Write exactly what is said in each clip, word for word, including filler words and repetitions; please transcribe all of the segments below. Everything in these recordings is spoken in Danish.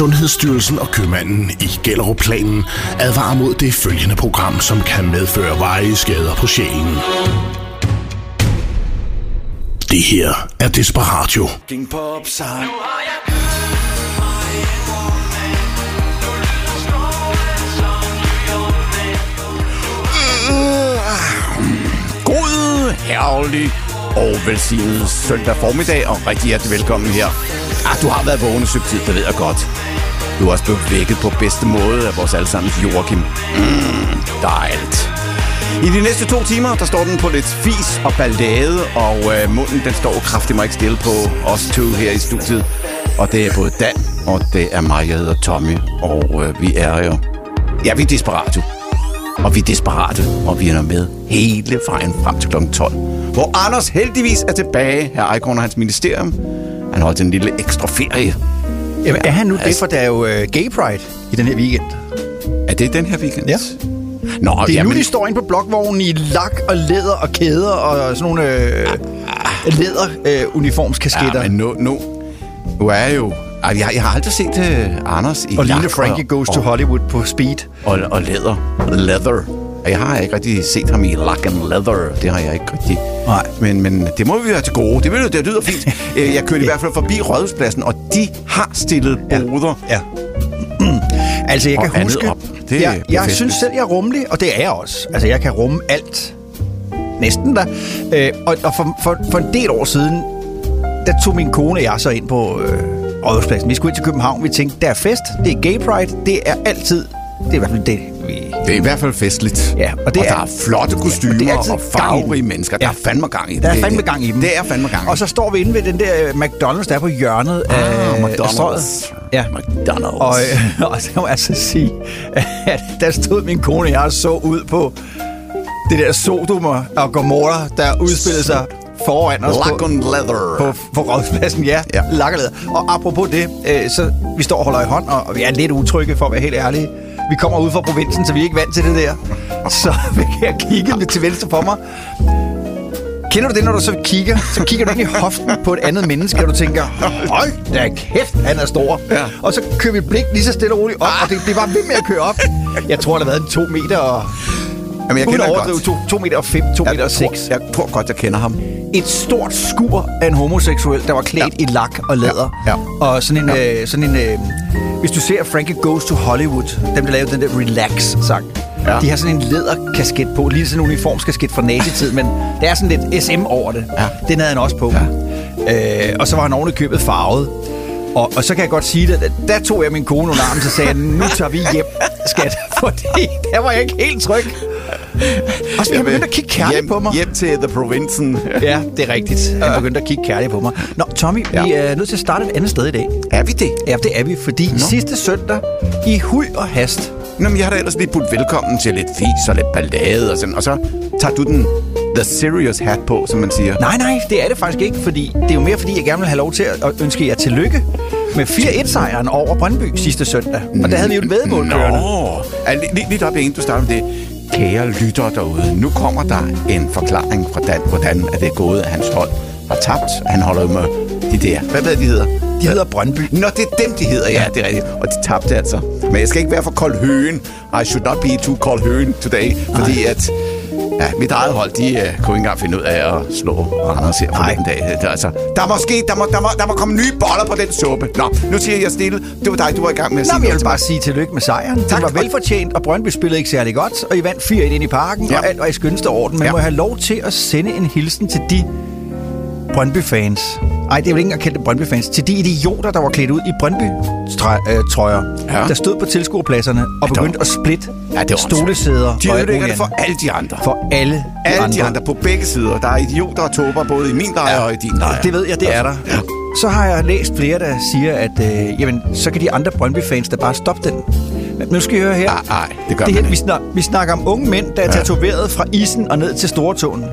Sundhedsstyrelsen og købmanden i Gellerupplanen advarer mod det følgende program, som kan medføre varige skader på sjælen. Det her er Desperatio. God, herlig og velsignet søndag formiddag, og rigtig hjertelig velkommen her. Ah, du har været vågen i søgtid, det ved jeg godt. Du er også blevet vækket på bedste måde af vores allesammens Joachim. Mm, der er alt. I de næste to timer, der står den på lidt fis og ballade, og øh, munden, den står kraftigt meget stille på os to her i studiet. Og det er både Dan, og det er mig, jeg hedder Tommy, og øh, vi er jo... Ja, vi er Desperatio. Og vi er Desperate, og vi er med hele vejen frem til klokken tolv. Hvor Anders heldigvis er tilbage, her Eichhorn og hans ministerium. Han holdt en lille ekstra ferie. Jamen, er han nu altså, det, for der er jo uh, Gay Pride i den her weekend? Er det den her weekend? Ja. Nå, det er jamen, nu, de står inde på blokvognen i lak og læder og kæder og sådan nogle øh, ah, læderuniformskasketter. Øh, ja, men nu, nu, nu er jo... Jeg, jeg har aldrig set uh, Anders i og lak. Og Lille Frankie Goes og, to Hollywood på speed. Og, og læder. Leather. Jeg har ikke rigtig set ham i lak and leather. Det har jeg ikke rigtig... Nej, men, men det må vi være til gode. Det, det, det lyder fint. Jeg kørte i hvert fald forbi Rådhuspladsen, og de har stillet boder. Ja. ja. altså, jeg og kan huske... Op. Det jeg, jeg synes selv, jeg er rummelig, og det er jeg også. Altså, jeg kan rumme alt. Næsten da. Øh, og og for, for, for en del år siden, der tog min kone og jeg så ind på øh, Rådhuspladsen. Vi skulle ind til København. Vi tænkte, der er fest, det er Gay Pride, det er altid... Det er i hvert fald det. Det er i hvert fald festligt. Ja, og, det og er, der er flotte kostymer og, og farverige mennesker. Der ja. er fandme gang i dem. Der er fandme gang i dem. Det er fandme gang i dem. Og så står vi inde ved den der McDonald's, der er på hjørnet ah, af McDonald's. Af ja, McDonald's. Og, øh, og så må jeg altså sige, at der stod min kone og jeg så ud på det der Sodom og Gomorra, der udspillede sig foran os på, på, på Rådspladsen. Ja, ja. Lak og læder. Og apropos det, øh, så vi står og holder i hånd, og vi er lidt utrygge for at være helt ærlige. Vi kommer ud fra provinsen, så vi er ikke vant til det der. Så jeg kiggede til venstre på mig. Kender du det, når du så kigger? Så kigger du ind i hoften på et andet menneske, og du tænker, hold da kæft, han er stor. Ja. Og så kører vi blik lige så stille og roligt op, og det, det var ved med at køre op. Jeg tror, der har været en to meter og... Jamen, jeg kender overdrive, godt. To, to meter og fem, to jeg meter og seks. Jeg tror godt, jeg kender ham. Et stort skur af en homoseksuel, der var klædt ja. i lak og læder. Ja. Ja. Og sådan en... Ja. Øh, sådan en øh, hvis du ser Frankie Goes to Hollywood, dem der lavede den der Relax-sang, ja. de har sådan en læderkasket på, lige sådan en uniformskasket fra nazitid, men der er sådan lidt S M over det. Ja. Den havde han også på. Ja. Øh, og så var han oven i købet farvet. Og, og så kan jeg godt sige det, der tog jeg min kone under armen, så sagde nu tager vi hjem, skat, fordi der var jeg ikke helt tryg. Og så jeg begyndte at kigge kærligt hjem, på mig. Hjem til the provinsen. Ja, det er rigtigt. Han begyndte at kigge kærligt på mig. Nå, Tommy, ja. vi er nødt til at starte et andet sted i dag. Er vi det? Ja, det er vi, fordi Nå. sidste søndag i huj og hast. Nå, men jeg har da ellers lige putt velkommen til lidt fis og lidt ballade og sådan. Og så tager du den the serious hat på, som man siger. Nej, nej, det er det faktisk ikke, fordi det er jo mere, fordi jeg gerne vil have lov til at ønske jer tillykke med fire et sejren over Brøndby sidste søndag. Og der havde vi jo et væddemål kørende. Nå, ja, lige, lige deroppe inden du starter med det. Kære lytter derude, nu kommer der en forklaring fra Dan, hvordan er det gået, at hans hold har tabt. Han holder jo med de der. Hvad ved de hedder? De hedder Brøndby. Nå, det er dem, de hedder, ja, det er rigtigt. Og de tabte altså. Men jeg skal ikke være for kold høen. I should not be too cold høen today, fordi Ej. at... Ja, mit eget hold, de uh, kunne ikke engang finde ud af at slå Anders her for den dag. Det, altså, der, måske, der, må, der, må, der må komme nye boller på den suppe. Nå, nu siger jeg stille. Det var dig, du var i gang med at Nå, sige. Nå, jeg vil bare sige tillykke med sejren. Tak. Den var velfortjent, og Brøndby spillede ikke særlig godt. Og I vandt fire et ind i parken, ja. og alt var i skønste orden. Man ja. må have lov til at sende en hilsen til de Brøndby-fans. Ej, det er vel ikke engang kendt Brøndby-fans. Til de idioter, der var klædt ud i Brøndby-trøjer, ja. der stod på tilskuerpladserne og ja, begyndte at splitte ja, stolesæder. De ødelægger det for alle de andre. For alle de alle andre. de andre på begge sider. Der er idioter og tåber både i min lejr ja. og i din lejr. Det ved jeg, det er der. Ja. Så har jeg læst flere, der siger, at øh, jamen, så kan de andre Brøndby-fans da bare stoppe den. Men nu skal I høre her. Nej, nej, det gør det her, man ikke. Vi, snak- vi snakker om unge mænd, der er ja. tatoveret fra isen og ned til storetåen,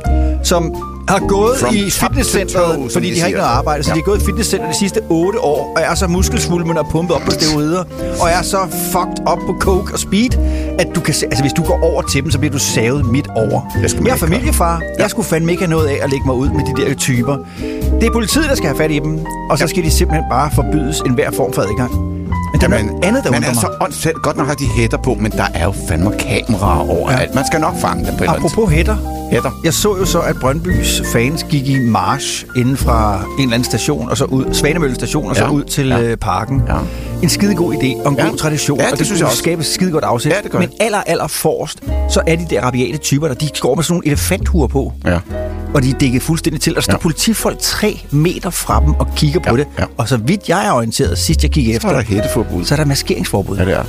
som... har gået From i fitnesscenteret, fordi de, de har ikke noget arbejde, så ja. de har gået i fitnesscenteret de sidste otte år, og er så muskelsvulmen og pumpet op på steroider, og er så fucked op på coke og speed, at du kan se, altså hvis du går over til dem, så bliver du savet midt over. Jeg er familiefar. Ja. Jeg skulle fandme ikke have noget af at lægge mig ud med de der typer. Det er politiet, der skal have fat i dem, og så ja. skal de simpelthen bare forbydes enhver form for adgang. Men der er noget andet, der man er så åndssæt. Godt nok har de hætter på, men der er jo fandme kameraer overalt. Ja. Man skal nok fange dem på et Apropos hætter. hætter. Jeg så jo så, at Brøndbys fans gik i march inden fra en eller anden station, og så ud, Svanemølle station, og så ja. ud til ja. parken. Ja. En skide god idé og en ja. god tradition, ja, det og det synes jeg også skaber skide godt afsæt. Ja, det gør. Men aller, aller forrest, så er de der rabiate typer, der de går med sådan nogle elefanthuer på. Ja. Og de er dækket fuldstændig til. Og så ja. står politifolk tre meter fra dem og kigger ja. på det. Ja. Og så vidt jeg er orienteret, sidst jeg kiggede efter, så er der hætteforbud. Så er der maskeringsforbud. Ja, det er.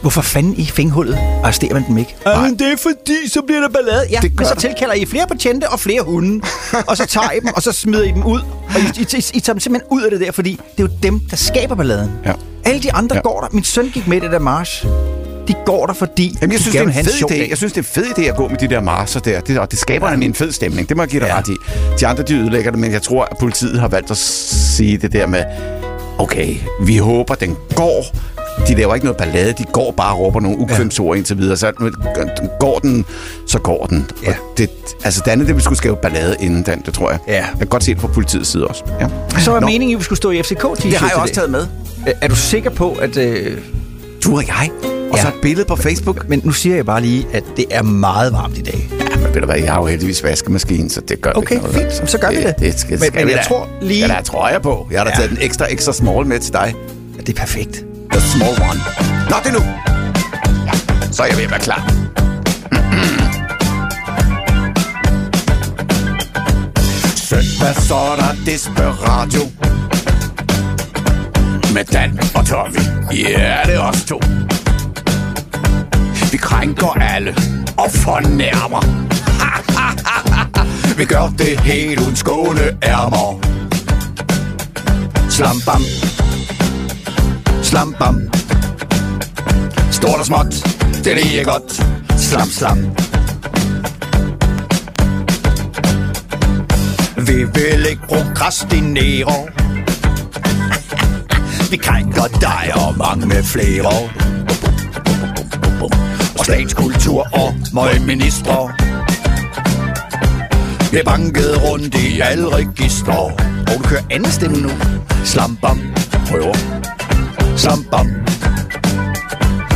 Hvorfor fanden i fænghullet arresterer man dem ikke? Nej. Men det er fordi, så bliver der ballade. Ja, men så tilkalder I flere betjente og flere hunde. Og så tager I dem, og så smider I dem ud. Og I, I, I, I tager dem simpelthen ud af det der, fordi det er jo dem, der skaber balladen. Ja. Alle de andre ja. går der. Min søn gik med det der march. De går der, fordi Jamen, jeg synes, de gerne vil have en sjov dag. Jeg synes, det er en fed idé at gå med de der marcher der. Det, og det skaber ja. en fed stemning. Det må jeg give dig ja. ret i. De andre, de ødelægger det, men jeg tror, at politiet har valgt at sige det der med, okay, vi håber, den går. De laver ikke noget ballade. De går bare og råber nogle ukvemsord ja. indtil videre. Så går den, så går den. Ja. Og det, altså det andet, det vi skulle skabe ballade inden den, det tror jeg. Ja. Jeg kan godt se det fra politiets side også. Ja. Så var Nå. meningen, at vi skulle stå i F C K-t-shirt. Det har jeg også taget med. Er du sikker på, at øh, du og jeg... Og ja. så et billede på Facebook. Men nu siger jeg bare lige, at det er meget varmt i dag. Ja, men ved du hvad, jeg har jo heldigvis vaskemaskinen, så det gør okay, ikke noget. Okay, fint, så gør vi det. Det, det skal, men, men jeg da. tror lige... Ja, der er trøjer på. Jeg har da ja. taget den ekstra, ekstra small med til dig. Ja, det er perfekt. The small one. Nå, det er nu. Ja, så er jeg ved at være klar. Søndag, så er der Desperado. Med Dan og Tommy. Ja, det er os to. Vi krænker alle og fornærmer. Vi gør det helt uden skåneærmer. Slam bam. Slam bam. Stort og småt, det er lige godt. Slam slam. Vi vil ikke prokrastinere. Vi krænker dig og mange flere. Og statskultur og møgministre. Det er banket rundt i alle registre. Og du kører anden stemme nu. Slam bam, prøver. Slam bam.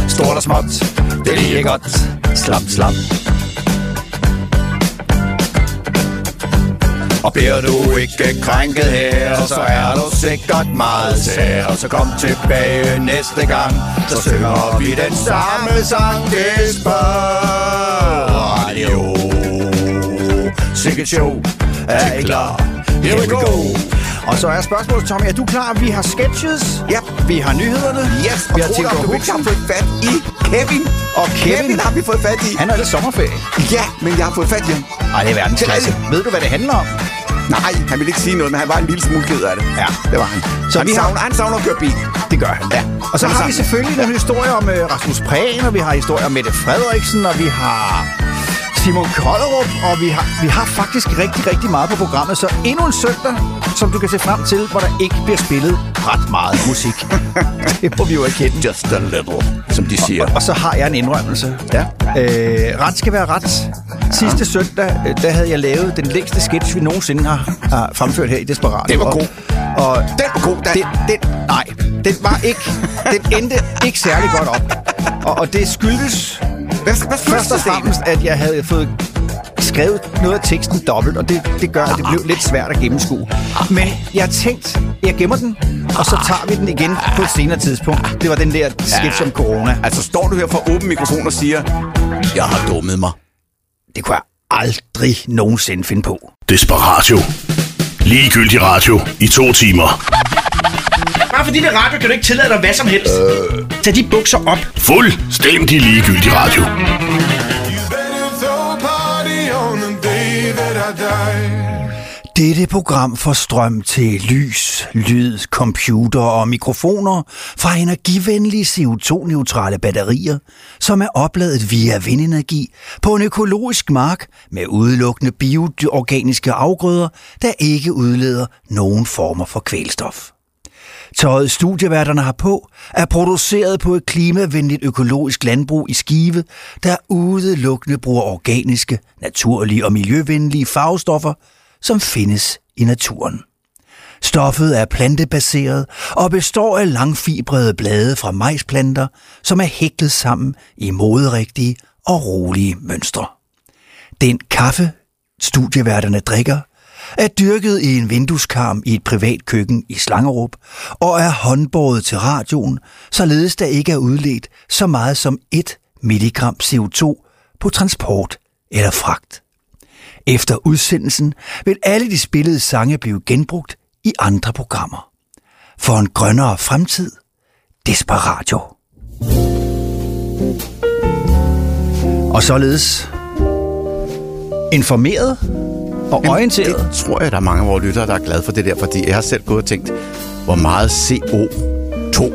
Stort og småt, det er lige godt. Slam slam. Og bliver du ikke krænket her, så er du sikkert meget sær. Så kom tilbage næste gang, så synger vi den samme sang. Desperado. Sikkert show. Er I klar? Here we go. Og så er spørgsmålet, Tommy, er du klar? Vi har sketches. Ja. Vi har nyhederne. Yes. Og vi har tænkt på, at vi har fået fat i Kevin. Og Kevin, Kevin har vi fået fat i. Han er lidt sommerferie. Ja, men jeg har fået fat i ham. Ej, det er verdensklasse. Ved du, hvad det handler om? Nej, han ville ikke sige noget, men han var en lille smule ked af det. Ja, det var han. Så han, vi savner, har... han savner at køre bil. Det gør han. Ja. Og så har vi selvfølgelig ja. nogle historier om uh, Rasmus Prehn, og vi har historier om Mette Frederiksen, og vi har Simon Kollerup, og vi har, vi har faktisk rigtig, rigtig meget på programmet. Så endnu en søndag, som du kan se frem til, hvor der ikke bliver spillet ret meget musik. Det må vi jo erkende. Just a little, som de siger. Og, og, og så har jeg en indrømmelse. Ja. Øh, ret skal være ret. Sidste søndag, der havde jeg lavet den længste sketch, vi nogensinde har, har fremført her i Desperado. Det var god. Og, og den var god. Den, den, nej, den var ikke. Den endte ikke særlig godt op. Og, og det skyldes... Først og fremmest, at jeg havde fået skrevet noget af teksten dobbelt, og det, det gør, at det blev lidt svært at gennemskue. Men jeg har tænkt, jeg gemmer den, og så tager vi den igen på et senere tidspunkt. Det var den der sketch om corona. Altså står du her for åben mikrofon og siger, jeg har dummet mig. Det kunne jeg aldrig nogensinde finde på. Desperatio. Ligegyldig radio i to timer. Bare fordi det er radio, kan du ikke tillade dig hvad som helst. Øh. Tag de bukser op. Fuldstændig ligegyldig radio. Dette program får strøm til lys, lyd, computer og mikrofoner fra energivenlige C O to neutrale batterier, som er opladet via vindenergi på en økologisk mark med udelukkende bioorganiske afgrøder, der ikke udleder nogen former for kvælstof. Tøjet studieværterne har på er produceret på et klimavenligt økologisk landbrug i Skive, der udelukkende bruger organiske, naturlige og miljøvenlige farvestoffer, som findes i naturen. Stoffet er plantebaseret og består af langfibrede blade fra majsplanter, som er hæklet sammen i moderigtige og rolige mønstre. Den kaffe, studieværterne drikker, er dyrket i en vindueskarm i et privat køkken i Slangerup og er håndbåret til radioen, således der ikke er udledt så meget som et milligram C O to på transport eller fragt. Efter udsendelsen vil alle de spillede sange blive genbrugt i andre programmer. For en grønnere fremtid, Desperadio. Og således informeret og orienteret. Jamen, det tror jeg, der er mange af vores lyttere, der er glade for det der, fordi jeg har selv gået og tænkt, hvor meget C O to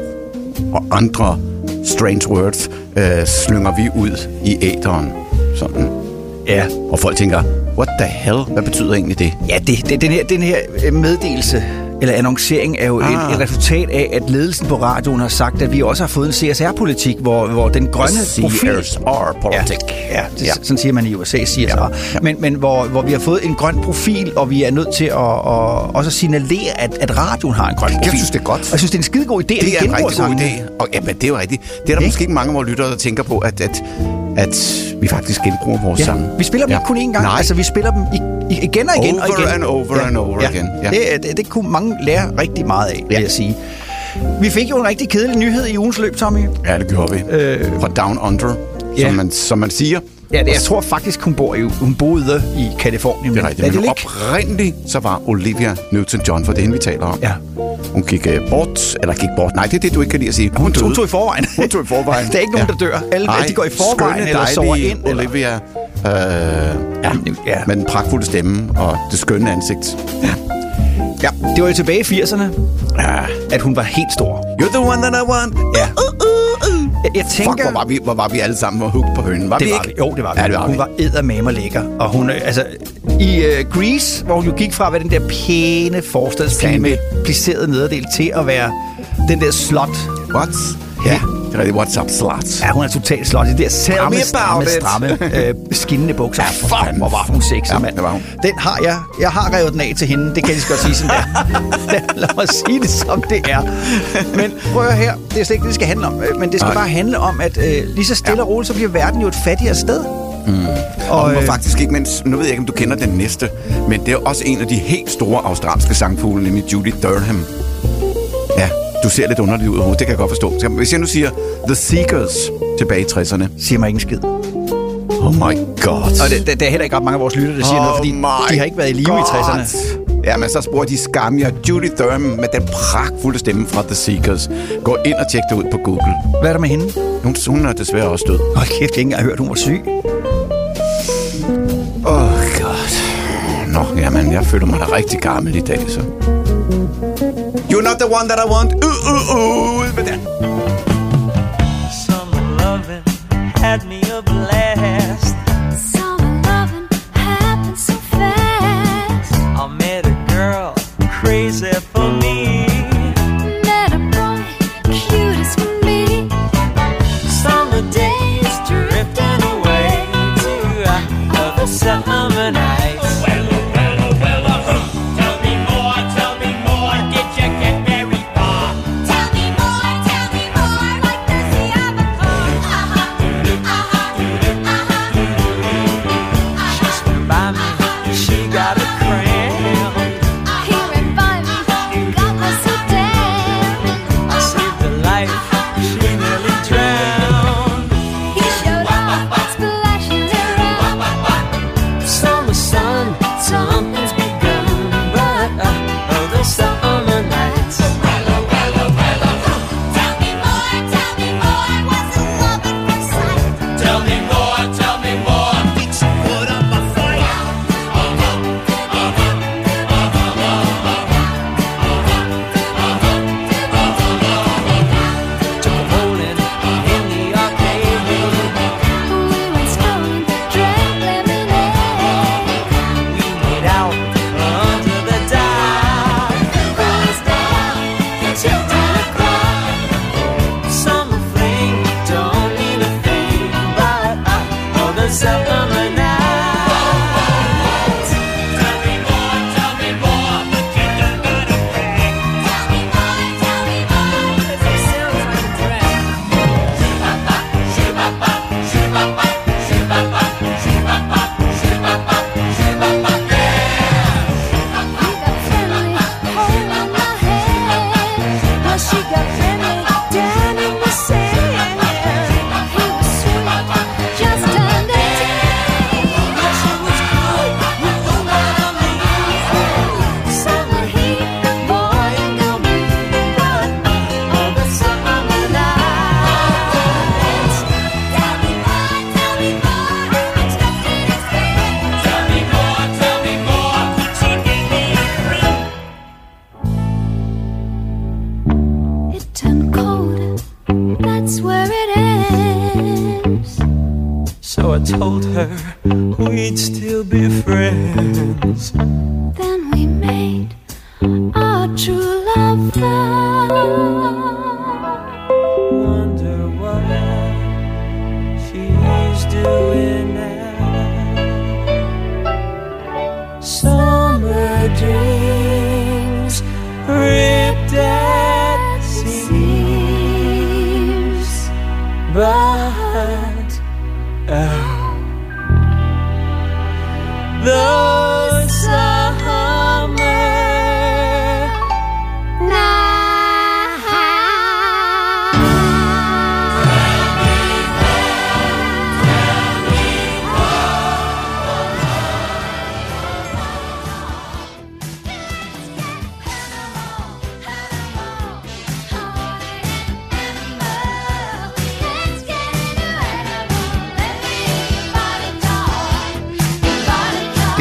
og andre strange words øh, slynger vi ud i æteren. Sådan. Ja. Og folk tænker, what the hell? Hvad betyder egentlig det? Ja, det, det, den, her, den her meddelelse eller annoncering er jo ah. et, et resultat af, at ledelsen på radioen har sagt, at vi også har fået en C S R-politik, hvor, hvor den grønne profil... C S R-politik. Ja, ja, det, ja, sådan siger man i U S A, C S R. Ja, ja. Men, men hvor, hvor vi har fået en grøn profil, og vi er nødt til at og, også signalere, at, at radioen har en grøn profil. Jeg synes, det er godt. Jeg synes, det er en skide god idé. Det er en rigtig god idé. Og, ja, men det er jo rigtigt. Det er der ja. måske ikke mange af vores lyttere, der tænker på, at, at, at vi faktisk genbruger vores ja. sange. Vi spiller dem ja. ikke kun én gang. Nej. Altså, vi spiller dem i, igen og igen over og igen. Over and over ja. and over ja. again. Ja. Det, det, det kunne mange lærer rigtig meget af, vil ja. jeg sige. Vi fik jo en rigtig kedelig nyhed i ugens løb, Tommy. Ja, det gjorde vi. Øh, Fra Down Under, ja. som, man, som man siger. Ja, det, jeg tror faktisk, hun, bor i, hun boede i Kalifornien. Det er rigtigt, men, men oprindeligt så var Olivia Newton-John, for det hende, vi taler om. Ja. Hun gik uh, bort, eller gik bort. Nej, det er det, du ikke kan lide at sige. Hun, hun døde. tog i forvejen. Hun tog i forvejen. Der er ikke nogen, der dør. Alle Ej, de går i forvejen, skønne, eller sover ind. Olivia. Eller... Øh, ja. ja, med den pragtfulde stemme og det skønne ansigt. Ja. Ja, det var jo tilbage i firserne, ja. at hun var helt stor. You're the one that I want. Ja. Uh, uh, uh. Jeg, jeg tænker... Fuck, hvor var vi, hvor var vi alle sammen og hooked på hønen. Var det vi var ikke? Vi. Jo, det var vi. Ja, det var hun vi. var eddermame og lækker. Og hun, altså, i uh, Grease, hvor hun jo gik fra at være den der pæne forstadspige med pliceret nederdel til at være den der slot. What? Ja. Det er rigtig WhatsApp-slot. Ja, hun er totalt slot. Det der stramme, stramme, stramme, øh, skinnende bukser. Ja, fuck, hvor var hun sexet, ja, mand. Det var hun. Den har jeg. Jeg har revet den af til hende. Det kan jeg godt sige sådan der. Lad mig sige det, som det er. Men prøv at her. Det er slet ikke det, det skal handle om. Men det skal okay. bare handle om, at øh, lige så stille ja. og roligt, så bliver verden jo et fattigere sted. Mm. Og, og hun var øh, faktisk ikke, men nu ved jeg ikke, om du kender den næste. Men det er også en af de helt store australske sangfugle, nemlig Judi Durham. Ja. Du ser lidt underligt ud af hovedet, det kan jeg godt forstå. Hvis jeg nu siger The Seekers tilbage i tresserne... Siger mig ingen skid. Oh my god. Og det, det, det er heller ikke ret mange af vores lytter, der siger oh noget, fordi de har ikke været i live god. i tresserne. Jamen, så spurgte de skammer Judi Durham med den pragtfulde stemme fra The Seekers. Gå ind og tjek det ud på Google. Hvad er der med hende? Hun, hun er desværre også død. Åh, oh, kæft, jeg ikke engang har hørt, hun var syg. Åh, oh god. Nå, jamen, jeg føler mig da rigtig gammel i dag, så... You're not the one that I want. Ooh, ooh, ooh. But that. Summer loving had me a blast. Summer loving happened so fast. I met a girl crazy for me. Met a boy cute as for me. Summer days drifting away to another summer night. told her we'd still be friends. Then we made our true love vow. Wonder what she's doing now. Summer dreams ripped at seams, but those summer nights.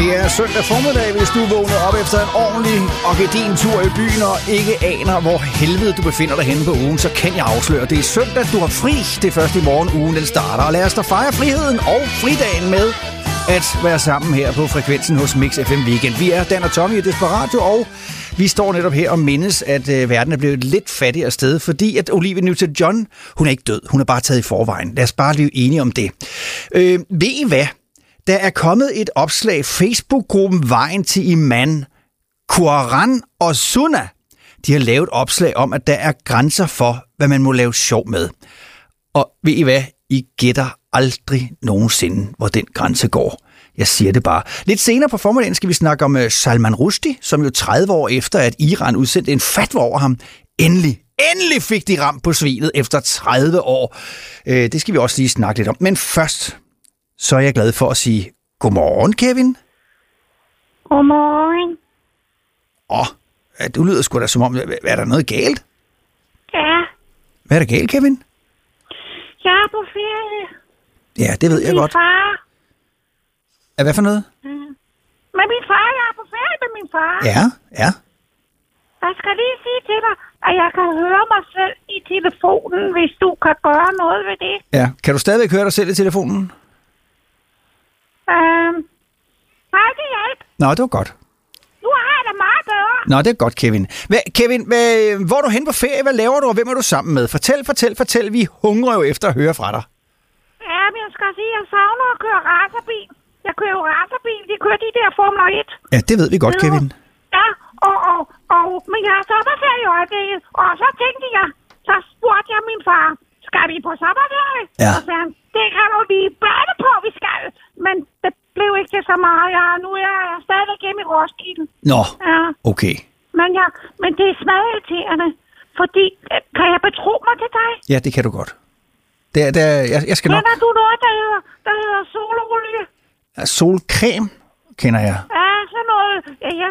Det er søndag formiddag, hvis du vågner op efter en ordentlig orkideentur i byen og ikke aner, hvor helvede du befinder dig henne på ugen, så kan jeg afsløre, det er søndag, du har fri. Det er først i morgen, ugen den starter. Og lad os da fejre friheden og fridagen med at være sammen her på frekvensen hos Mix F M Weekend. Vi er Dan og Tommy i Desperatio, og vi står netop her og mindes, at øh, verden er blevet et lidt fattigere sted, fordi at Olivia Newton-John, hun er ikke død, hun er bare taget i forvejen. Lad os bare blive enige om det. Øh, ved I hvad? Der er kommet et opslag, Facebook-gruppen Vejen til Iman, Quran og Sunna. De har lavet et opslag om, at der er grænser for, hvad man må lave sjov med. Og ved I hvad? I gætter aldrig nogensinde, hvor den grænse går. Jeg siger det bare. Lidt senere på formiddagen skal vi snakke om Salman Rushdie, som jo tredive år efter, at Iran udsendte en fatwa over ham, endelig Endelig fik de ramt på svinet efter tredive år. Det skal vi også lige snakke lidt om. Men først, så er jeg glad for at sige godmorgen, Kevin. Godmorgen. Åh, du lyder sgu da som om, er der noget galt? Ja. Hvad er der galt, Kevin? Jeg er på ferie. Ja, det ved jeg godt. Min far. Er hvad for noget? Med min far, jeg er på ferie med min far. Ja, ja. Jeg skal lige sige til dig, at jeg kan høre mig selv i telefonen, hvis du kan gøre noget ved det. Ja, kan du stadigvæk høre dig selv i telefonen? Øhm, nej, det hjælp. Nå, det var godt. Nu har jeg da meget bedre. Nå, det er godt, Kevin. Hva, Kevin, hva, hvor er du hen på ferie? Hvad laver du, og hvem er du sammen med? Fortæl, fortæl, fortæl. Vi hungrer jo efter at høre fra dig. Ja, men jeg skal sige, at jeg savner at køre racerbil. Jeg kører jo racerbil. De kører de der Formel et. Ja, det ved vi godt, ved Kevin. Ja, og, og, og, men jeg har sommerferie i øjeblikket. Og så tænkte jeg, så spurgte jeg min far, skal vi på sommerferie? Ja. Og så han, det kan du lige børne på, vi skal. Men det blev ikke så meget. Jeg, nu er jeg stadigvæk hjemme i Roskilde. Nå, ja. Okay. Men, ja, men det er smadirriterende, fordi kan jeg betro mig til dig? Ja, det kan du godt. Det, det, jeg, jeg skal nok... Kender du noget, der hedder, der hedder sololie? Ja, solcreme kender jeg. Ja, sådan noget. Ja, ja.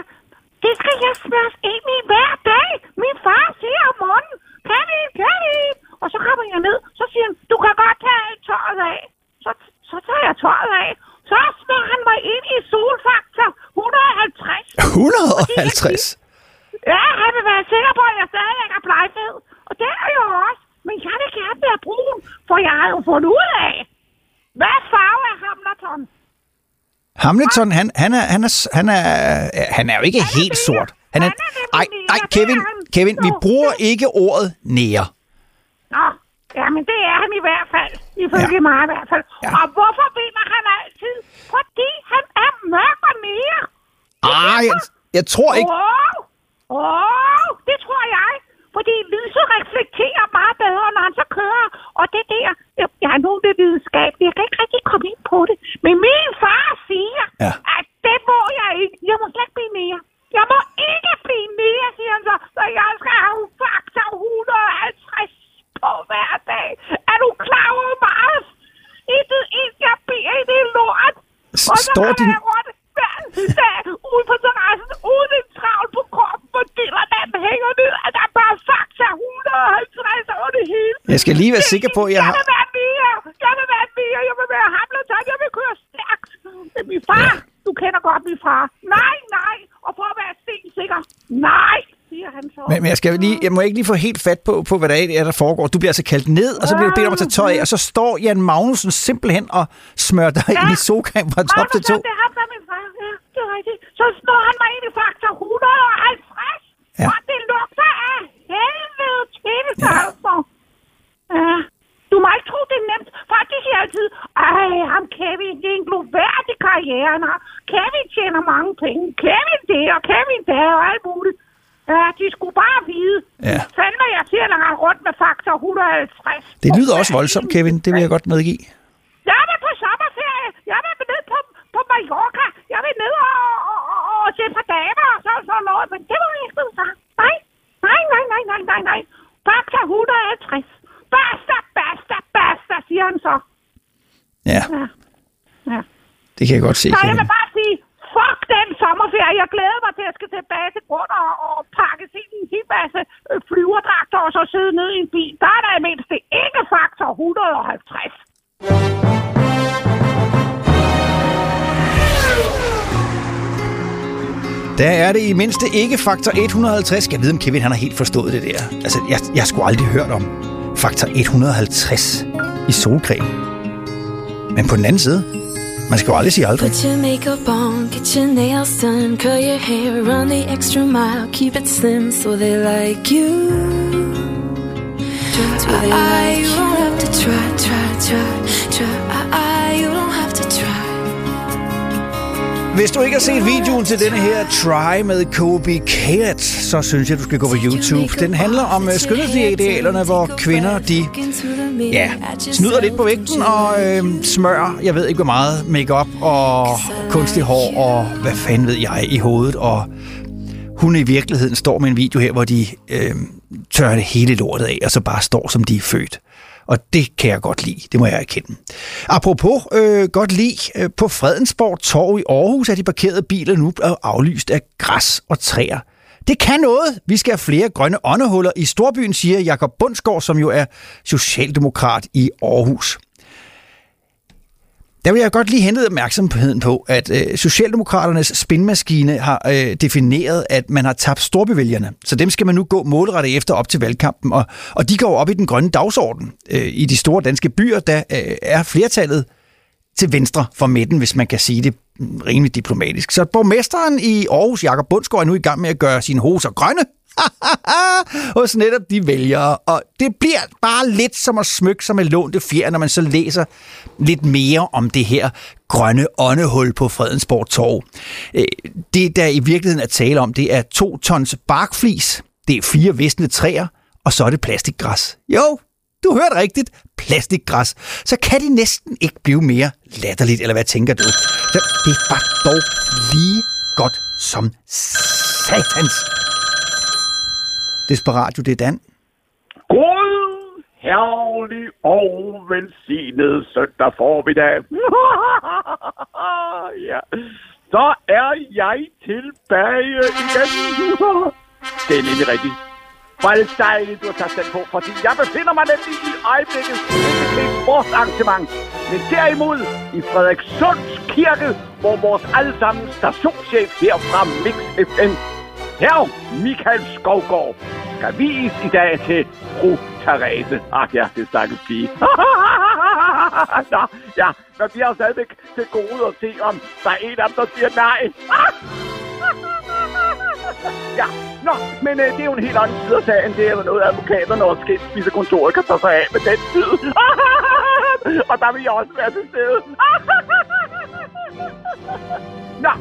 Det skal jeg smøres ind i hver dag. Min far siger om morgenen, kan I, kan I? Og så kommer jeg ned, så siger han, du kan godt tage tøjet af. Så, så tager jeg tøjet af. Så smører han mig ind i solfaktor et hundrede og halvtreds. et hundrede og halvtreds? Ja, han vil være sikker på, at jeg stadig er blegfed. Og det er jo også. Men jeg vil gerne være brun, for jeg har jo fundet ud af. Hvad farve er Hamilton? Hamilton, han, han, er, han, er, han, er, han er jo ikke han er helt sort. Han er, han er ej, ej, Kevin, Kevin, vi bruger ikke ordet nære. Nå, jamen det er han i hvert fald. Ifølge ja. mig i hvert fald. Ja. Og hvorfor vinder han altid? Fordi han er mørk og nære. Ej, jeg, jeg tror ikke... Åh, oh, oh, det tror jeg. Fordi lyset reflekterer meget bedre, når han så kører. Og det der, jeg har nogen ved videnskab, jeg kan ikke rigtig komme ind på det. Men min far siger, ja. at det må jeg ikke. Jeg må slet ikke blive mere. Jeg må ikke blive mere, siger han så. Så jeg skal have faktor et hundrede og halvtreds på hver dag. Er du klar over meget? I det ind, jeg bliver i det lort. Og så kan din... jeg rundt hver dag ude på terrassen, uden en travl på kroppen, og dillerne hænger ned, at der bare faktor et hundrede og halvtreds over det hele. Jeg skal lige være sikker på, at jeg har... Jeg vil være mere. Jeg vil være mere. Jeg vil være Hamilton. Jeg vil køre stærkt. Min far, ja. du kender godt min far. Nej, nej. Og prøv at være stensikker. Nej, siger han så. Men, men jeg, skal lige, jeg må ikke lige få helt fat på, på hvad der er, der foregår. Du bliver altså kaldt ned, og så bliver du bedt om at tage tøj af, og så står Jan Magnussen simpelthen og smører dig ja. ind i sokaen fra top ja, til to. Det er ham, der er min far. Ja, det er rigtigt. Så står han mig ind i faktor et hundrede og halvtreds, ja. og det lugter af helvede til, ja. altså. Ja. Du må ikke tro, det er nemt, for de siger altid, ej, ham Kevin, det er en gloværdig karriere, han har. Kevin tjener mange penge. Kevin det, og Kevin det, og alt muligt. Ja, de skulle bare vide. Ja. Fanden, jeg siger, at han rundt med faktor et hundrede og halvtreds. Det lyder også voldsomt, Kevin. Det vil jeg godt medgive. Jeg var på sommerferie. Jeg var nede på, på Mallorca. Jeg var nede og, og, og, og se på damer, og så så noget. Men det var ikke noget, så. Nej, nej, nej, nej, nej, nej, nej. Faktor et hundrede og halvtreds. Basta, basta, basta, siger han så. Ja. Ja. Ja. Det kan jeg godt se, Kevin. Så jeg vil bare sige... Fuck den sommerferie. Jeg glæder mig til, at jeg skal tilbage til grund og, og pakke sig i en hel masse flyverdragter og så sidde ned i en bil. Der er der imens det ikke faktor et hundrede og halvtreds. Der er det i mindste ikke faktor et hundrede og halvtreds. Jeg ved, om Kevin han har helt forstået det der. Altså, jeg, jeg har sgu aldrig hørt om faktor et hundrede og halvtreds i solcreme. Men på den anden side... Man skal jo aldrig sige aldrig. Put your makeup on, get your nails done, curl your hair, run the extra mile, keep it slim so they like you. I, you don't have to try, try, try, try. I, you don't have to try. Hvis du ikke har set videoen til denne her Try med Kobe Kate, så synes jeg, du skal gå på YouTube. Den handler om skønhedsidealerne, hvor kvinder, de... Ja, snyder lidt på vægten og øh, smører, jeg ved ikke hvor meget, makeup og kunstig hår og hvad fanden ved jeg i hovedet. Og hun i virkeligheden står med en video her, hvor de øh, tørrer det hele lortet af, og så bare står, som de er født. Og det kan jeg godt lide, det må jeg erkende. Apropos øh, godt lide, øh, på Fredensborg Torv i Aarhus er de parkerede biler nu aflyst af græs og træer. Det kan noget. Vi skal have flere grønne åndehuller i storbyen, siger Jakob Bundsgaard, som jo er socialdemokrat i Aarhus. Der vil jeg godt lige hente opmærksomheden på, at Socialdemokraternes spinmaskine har øh, defineret, at man har tabt storbyvælgerne. Så dem skal man nu gå målrettet efter op til valgkampen. Og, og de går op i den grønne dagsorden. Øh, I de store danske byer, der øh, er flertallet til venstre for midten, hvis man kan sige det rimelig diplomatisk. Så borgmesteren i Aarhus, Jakob Bundsgaard, er nu i gang med at gøre sine hoser grønne hos netop de vælgere. Og det bliver bare lidt som at smykke sig med lånte fjer, når man så læser lidt mere om det her grønne åndehul på Fredensborg Torv. Det, der i virkeligheden er tale om, det er to tons barkflis, det er fire visne træer, og så er det plastikgræs. Jo, du hørte rigtigt. Plastikgræs. Så kan det næsten ikke blive mere latterligt, eller hvad tænker du? Det var dog lige godt som satans. Desperat jo, det er Dan. God, herlig og velsignet søndag formiddag. Ja. Så er jeg tilbage igen. Det er nemlig rigtigt. Hvor er det dejligt, du har taget den på, fordi jeg befinder mig nemlig i øjeblikket i et sportsarrangement, men derimod i Frederikssunds Kirke, hvor vores allesammen stationschef her fra Mix F M, her Michael Skovgaard, skal vise i dag til fru Therese. Ach ja, det er stakkels pige. Nå, ja, men vi har stadigvæk til gode at se, om der er en af dem, der siger nej. Ja, nå, men øh, det er jo en helt anden side af sagen. Det er jo noget, advokaterne og skilsmissekontoret kan tage sig af med den tid. Og der vil jeg også være til stede. Nå,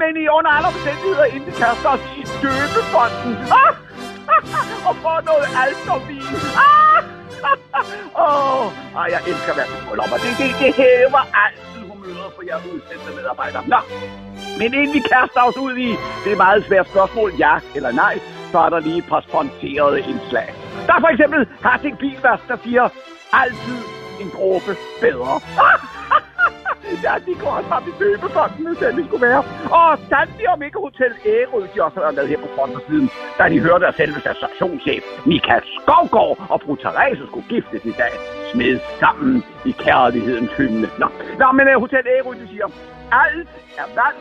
men i under alle omstændigheder indkaster os i døbefonden. Og få noget alkoholvin. Åh, oh, jeg elsker at være til bryllup, og det, det, det hæver altid humøret for jeres udsendte medarbejdere. Nå. Men inden vi kaster os ud i det meget svære spørgsmål, ja eller nej, så er der lige et par sponserede indslag. Der er for eksempel Harting Bilvask, der siger, altid en dråbe bedre. Ja, de går også bare til døbefonden, hvis det skulle være. Og sandelig om ikke Hotel Ærø, de også har lavet her på frontersiden, da de hørte, at selve stationschef Michael Skovgaard og fru Therese skulle giftes i dag, smed sammen i kærlighedens hymne. Nå, Nå men uh, Hotel Ærø, de siger, alt er vand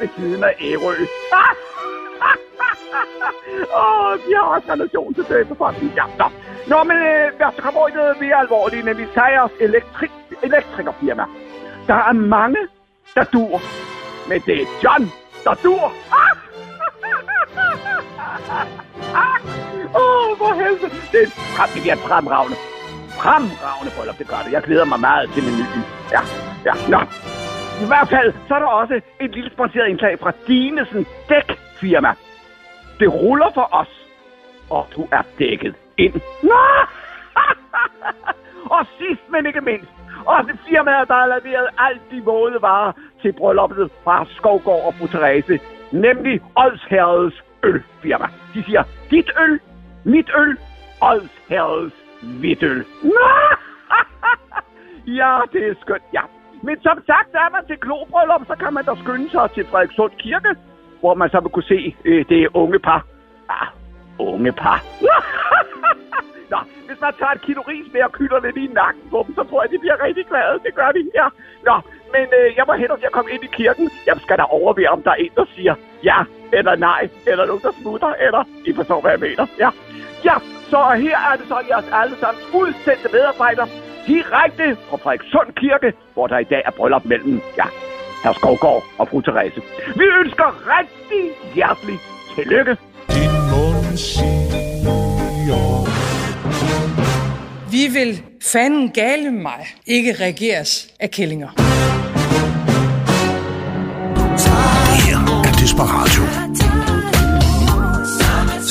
ved siden af Ærø. Ah! Åh, de har også relation til døbefonden. Ja, nå. Nå, men uh, værste kommer over i noget mere alvorligt, nemlig Sejers elektri- elektrikerfirma. Der er mange, der dur, men det er John, der dur. Ah! ah! Oh, hvor helvede. Det er frem, det bliver et fremragende. Fremragende bryllup, det gør det. Jeg glæder mig meget til menuen. Ja, ja, nå. I hvert fald, så er der også et lille sponsoreret indslag fra Dinesen Dækfirma. Det ruller for os, og du er dækket ind. Nå! og sidst, men ikke mindst. Og det firmaet, der har leveret alt de våde varer til brylluppet fra Skovgaard og fru Therese, nemlig Odsherreds Ølfirma. De siger, dit øl, mit øl, Odsherreds hvidtøl. ja, det er skønt, ja. Men som sagt, er man til klobryllup, så kan man da skynde sig til Frederikssund Kirke, hvor man så vil kunne se øh, det unge par. Ah, unge par. Nå, hvis man tager et kilo ris med og kylder lidt i nakken på dem, så tror jeg, de bliver rigtig glade. Det gør de, ja. Nå, men øh, jeg må hellere, at jeg kommer ind i kirken. Jeg skal da overvære, om der er en, der siger ja eller nej, eller nogen, der smutter, eller I forstår, hvad jeg mener. Ja, ja så her er det så jeres alle sammen udsendte medarbejdere direkte fra Frederikssund Kirke, hvor der i dag er bryllup mellem, ja, hr. Skovgaard og fru Therese. Vi ønsker rigtig hjertelig tillykke. Din mund siger... Vi vil fanden gale mig ikke regeres af kællinger. Her er Desperatio.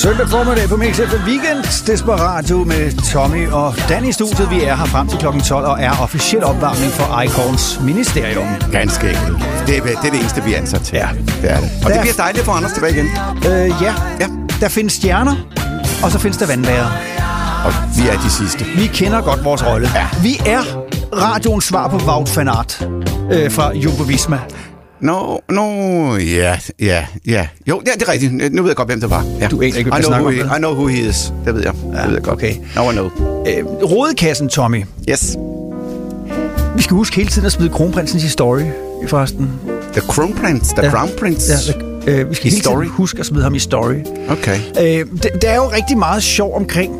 Søndag formiddag på M X F M Weekend. Desperatio med Tommy og Dan i studiet. Vi er her frem til klokken tolv og er officiel opvarmning for Icons Ministerium. Ganske enkelt. Det er det, er det eneste, vi er ansat til. Ja, det er det. Og der... det bliver dejligt for Anders tilbage igen. Øh, ja. ja, der findes stjerner, og så findes der vandbærer. Og vi er de sidste. Vi kender godt vores rolle. Ja. Vi er radioens svar på Wout van Aert øh, fra Jumbo Visma. Nå, nå, ja, ja, ja. Jo, ja, det er rigtigt. Nu ved jeg godt, hvem det var. Ja. Du er ikke, I, know he, I know who he is. Det ved jeg. Ja, det ved jeg godt. Okay. Now I know. Øh, Rodekassen, Tommy. Yes. Vi skal huske hele tiden at smide kronprinsens historie i forresten. The Kronprins? The ja. Crown Prince? Ja, the... Øh, vi skal hele tiden huske at smide ham i story. Okay. Øh, d- der er jo rigtig meget sjov omkring...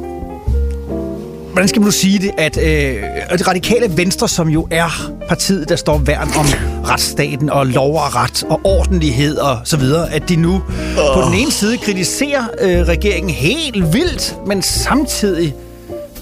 Hvordan skal man nu sige det, at øh, det radikale Venstre, som jo er partiet, der står værn om retsstaten og lov og ret og ordentlighed og så videre, at de nu oh. på den ene side kritiserer øh, regeringen helt vildt, men samtidig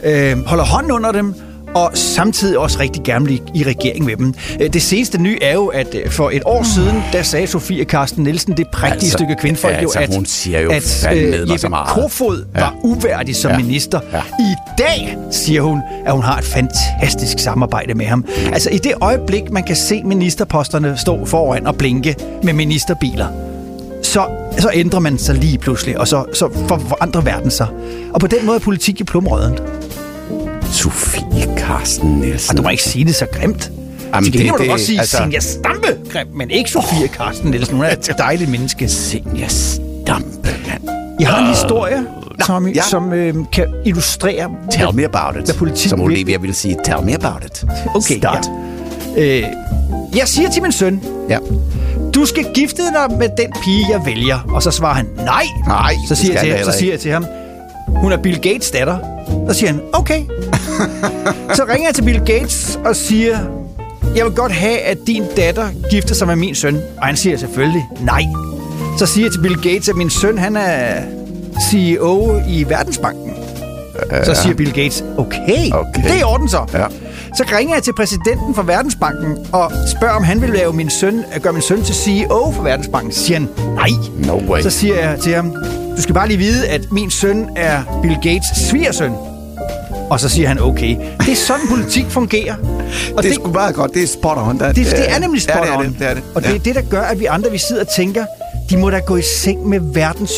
øh, holder hånden under dem, og samtidig også rigtig gerne i regering med dem. Det seneste nye er jo, at for et år siden, der sagde Sofie Carsten Nielsen, det prægtige altså, stykke kvindfolk, altså, jo, at, hun siger jo at øh, Jeppe Kofod ja. var uværdig som ja. minister. Ja. I dag siger hun, at hun har et fantastisk samarbejde med ham. Altså i det øjeblik, man kan se ministerposterne stå foran og blinke med ministerbiler, så, så ændrer man sig lige pludselig, og så, så forandrer verden sig. Og på den måde er politik i plumrøden. Sofie Carsten Nielsen. Og du må ikke sige det så grimt. Jamen, det, det må du det, også sige altså... Zenia Stampe grimt, men ikke Sofie oh, Carsten Nielsen. Hun er et dejligt menneske. Zenia Stampe. Jeg har en historie, Tommy, uh, yeah. som øh, kan illustrere... Tell hvad, me about it. Politik som Olivia vil sige, tell me about it. Okay, Start. Ja. Øh, jeg siger til min søn, ja. du skal gifte dig med den pige, jeg vælger. Og så svarer han, nej. nej så, siger jeg til ham, så siger jeg til ham, hun er Bill Gates' datter. Så siger han, okay. Så ringer jeg til Bill Gates og siger, jeg vil godt have, at din datter gifter sig med min søn. Og han siger selvfølgelig, nej. Så siger jeg til Bill Gates, at min søn, han er C E O i Verdensbanken. Uh, så siger Bill Gates, okay, okay. det er i orden så. Ja. Så ringer jeg til præsidenten for Verdensbanken og spørger, om han vil lave min søn, gøre min søn til C E O for Verdensbanken. Så siger han, nej. No way. Så siger jeg til ham, du skal bare lige vide, at min søn er Bill Gates' svigersøn. Og så siger han, okay, det er sådan politik fungerer. Og det, det skulle bare godt, det er spot on. Det, det, det er nemlig spot ja, det er det, det er det. Og det ja. er det, der gør, at vi andre, vi sidder og tænker, de må da gå i seng med verdens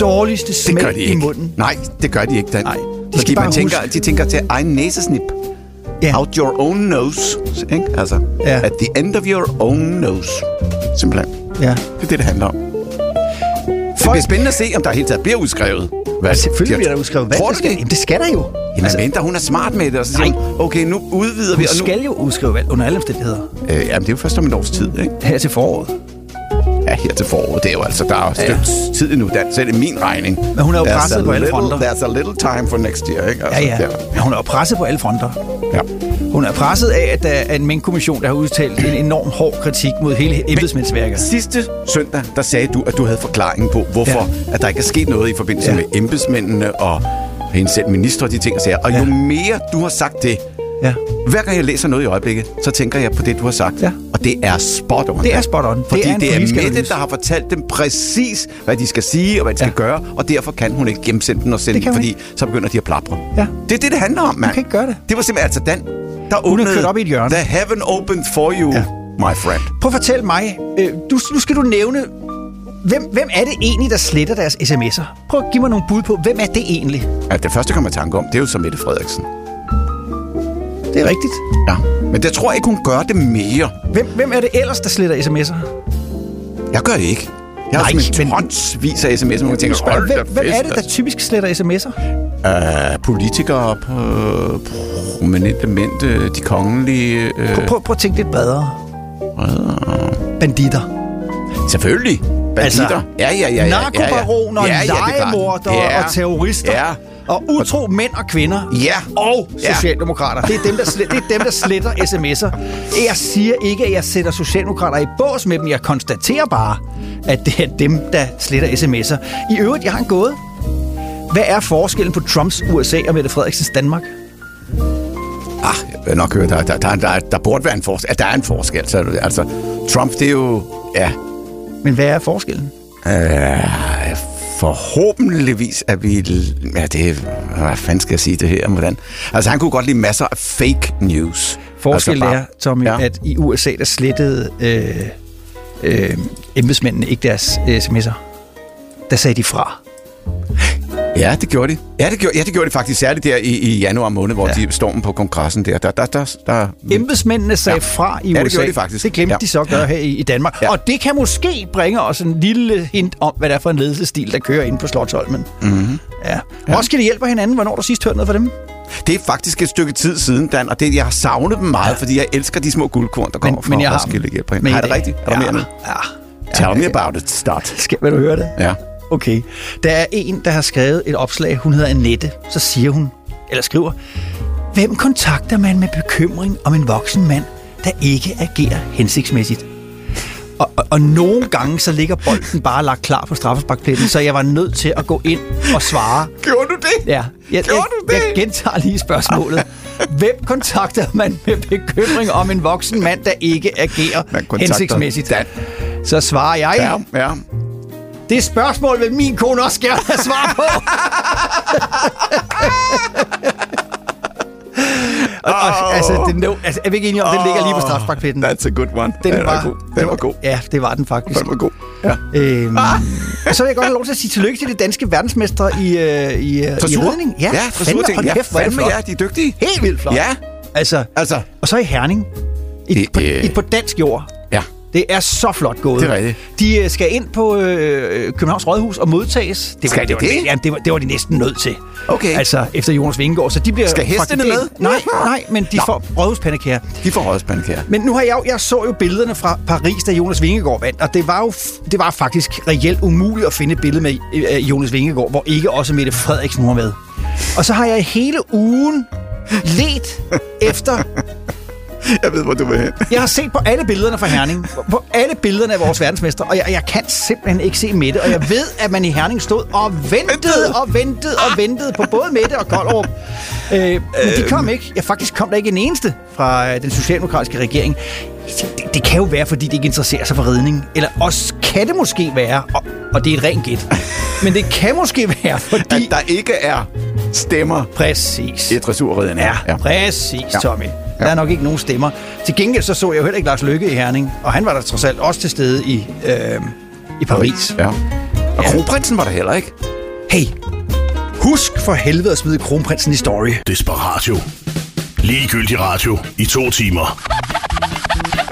dårligste smæk i munden. Nej, det gør de ikke, Dan. Nej, de skal man tænker, de tænker til egen næsesnip. yeah. Out your own nose, ikke? Altså, yeah. At the end of your own nose, simpelthen. Ja. Yeah. Det er det, det handler om. Det bliver spændende at se, om der hele tiden bliver udskrevet. Hvad? Selvfølgelig bliver der udskrevet. Hvad? Tror du det? Jamen, det skal der jo. Jamen, altså, venter, hun er smart med det, og så siger hun, okay, nu udvider hun vi. Hun skal nu... jo udskrive valg under alle omstændigheder. Øh, jamen, det er jo først om en års tid, ikke? Her til foråret. Ja, her til foråret. Det er jo altså, der er et ja. stykke tid endnu. Det er min regning. Men hun er jo there's presset på alle little, fronter. There's a little time for next year, ikke? Altså, ja, ja. Men hun er jo presset på alle fronter. Ja. Hun er presset af, at der er en minkkommission, der har udtalt en enorm hård kritik mod hele embedsmandsværket. Sidste søndag, der sagde du, at du havde forklaringen på, hvorfor ja. at der ikke er sket noget i forbindelse ja. med embedsmændene og hendes selv minister og de ting, og sager. Og ja. jo mere du har sagt det, ja. hver gang jeg læser noget i øjeblikket, så tænker jeg på det, du har sagt. Ja. Og det er spot on. Det er spot on. Fordi det er, det er Mette, der har fortalt dem præcis, hvad de skal sige og hvad de ja. skal gøre. Og derfor kan hun ikke gennemsende den og sende den, fordi ikke. så begynder de at plapre. Ja. Det er det, det handler om, mand. Du kan ikke gøre det. Det var simpelthen altså Dan, der hun åbnede. Hun er kørt op i et hjørne. The heaven opened for you, ja. my friend. Prøv at fortælle mig. Øh, du, nu skal du nævne, hvem, hvem er det egentlig, der sletter deres sms'er? Prøv at give mig nogle bud på, hvem er det egentlig? Ja, det første, jeg kommer i tanke om, det er jo så Mette Frederiksen. Det er rigtigt. Ja, men det tror jeg ikke, hun gør det mere. Hvem, hvem er det ellers, der sletter sms'er? Jeg gør det ikke. Jeg har simpelthen tonsvis af sms'er, hvor jeg tænker, hold da fest. Hvem er det, der typisk sletter sms'er? Uh, politikere, prominente mænd, de kongelige... Uh... Prøv, prøv, prøv at tænke lidt bredere. Bredere? Banditter. Selvfølgelig. Banditter. Altså, ja, ja, ja, ja, narkobaroner, ja, ja. Ja, ja, lejemordere ja. og terrorister. Ja. Og utro mænd og kvinder ja. og socialdemokrater. Ja. Det er dem, der sletter, det er dem, der sletter sms'er. Jeg siger ikke, at jeg sætter socialdemokrater i bås med dem. Jeg konstaterer bare, at det er dem, der sletter sms'er. I øvrigt, jeg har en gåde. Hvad er forskellen på Trumps U S A og Mette Frederiksens Danmark? Ah, jeg vil nok høre, der, der, der, der, der burde være en forskel. Ja, der er en forskel. Så, altså, Trump, det er jo... Ja. Men hvad er forskellen? Øh... Uh, Forhåbentligvis er vi... Ja, det er... Hvad fanden skal jeg sige det her? Hvordan? Altså, han kunne godt lide masser af fake news. Forskellen altså, bare... er, Tommy, ja. at i U S A, der slettede øh, øh, embedsmændene ikke deres øh, sms'er. Der sagde de fra. Ja, det gjorde de. Ja, det gjorde, ja, det gjorde de faktisk særligt der i, i januar måned, hvor ja. de stormen på kongressen der. der, der, der, der Embedsmændene sagde ja. fra i U S A. Ja, det gjorde de faktisk. Det glemte ja. de så at gøre her i, i Danmark. Ja. Og det kan måske bringe os en lille hint om, hvad der er for en ledelsesstil, der kører inde på Slotsholmen. Mm-hmm. Ja. Ja. Også skal de hjælpe hinanden. Hvornår du sidst hørte noget fra dem? Det er faktisk et stykke tid siden, Dan, og det, jeg har savnet dem meget, ja. fordi jeg elsker de små guldkorn, der kommer fra Roskilde hjælper hinanden. Men er det rigtigt? Er ja. ja. Tell me about it, start. Skal du høre det? Ja. Okay. Der er en, der har skrevet et opslag. Hun hedder Annette. Så siger hun, eller skriver, hvem kontakter man med bekymring om en voksen mand, der ikke agerer hensigtsmæssigt? Og, og, og nogle gange, så ligger bolden bare lagt klar på straffesparkspladsen, så jeg var nødt til at gå ind og svare. Gjorde du det? Ja. Jeg, Gjorde du det? Jeg gentager lige spørgsmålet. Hvem kontakter man med bekymring om en voksen mand, der ikke agerer hensigtsmæssigt? Dan. Så svarer jeg... Ja, ja. Det er spørgsmål, vil min kone også gerne have svar på. og, og, altså, det, no, altså, er vi ikke enige om, oh, den ligger lige på strafsparkpletten? That's a good one. Den, den, var, var, god. den, den var, var god. Ja, det var den faktisk. Den var god. Ja. Øhm, ah. og så vil jeg godt have lov til at sige tillykke til de danske verdensmestre i, øh, i, øh, i ridning. Ja, fandme, ja, fandme, ja, de er dygtige. Helt vildt flot. Ja. Altså, altså. Og så i Herning. Et, det, på, øh. et på dansk jord. Ja. Det er så flot gået. Det er rigtigt. De skal ind på øh, Københavns Rådhus og modtages. Det var, skal de det? Det var, jamen, det, var, det var de næsten nødt til. Okay. Altså, efter Jonas Vingegaard. Så de bliver skal hestene med? Nej, nej, men de Nå. får rådhuspandekager. De får rådhuspandekager. Men nu har jeg jo, jeg så jo billederne fra Paris, da Jonas Vingegaard vandt. Og det var jo det var faktisk reelt umuligt at finde et billede med øh, Jonas Vingegaard, hvor ikke også Mette Frederiksen var med. Og så har jeg hele ugen ledt efter... Jeg ved, hvor du vil hen. Jeg har set på alle billederne fra Herning, på alle billederne af vores verdensmester, og jeg, jeg kan simpelthen ikke se Mette. Og jeg ved, at man i Herning stod og ventede og ventede og ventede på både Mette og Kolderup. Øh, men de kom ikke. Jeg faktisk kom der ikke en eneste fra den socialdemokratiske regering. Det, det kan jo være, fordi de ikke interesserer sig for ridning. Eller også kan det måske være, og, og det er et rent gæt, men det kan måske være, fordi... At der ikke er stemmer. Præcis. I dressurridden. Ja, ja, præcis, ja. Tommy. Der er nok ikke nogen stemmer. Til gengæld så, så jeg jo heller ikke Lars Løkke i Herning, og han var der trods alt også til stede i, øh, i Paris. Ja. Og ja. Kronprinsen var der heller ikke. Hey, husk for helvede at smide kronprinsen i story. Desperatio. ligegyldig radio i to timer.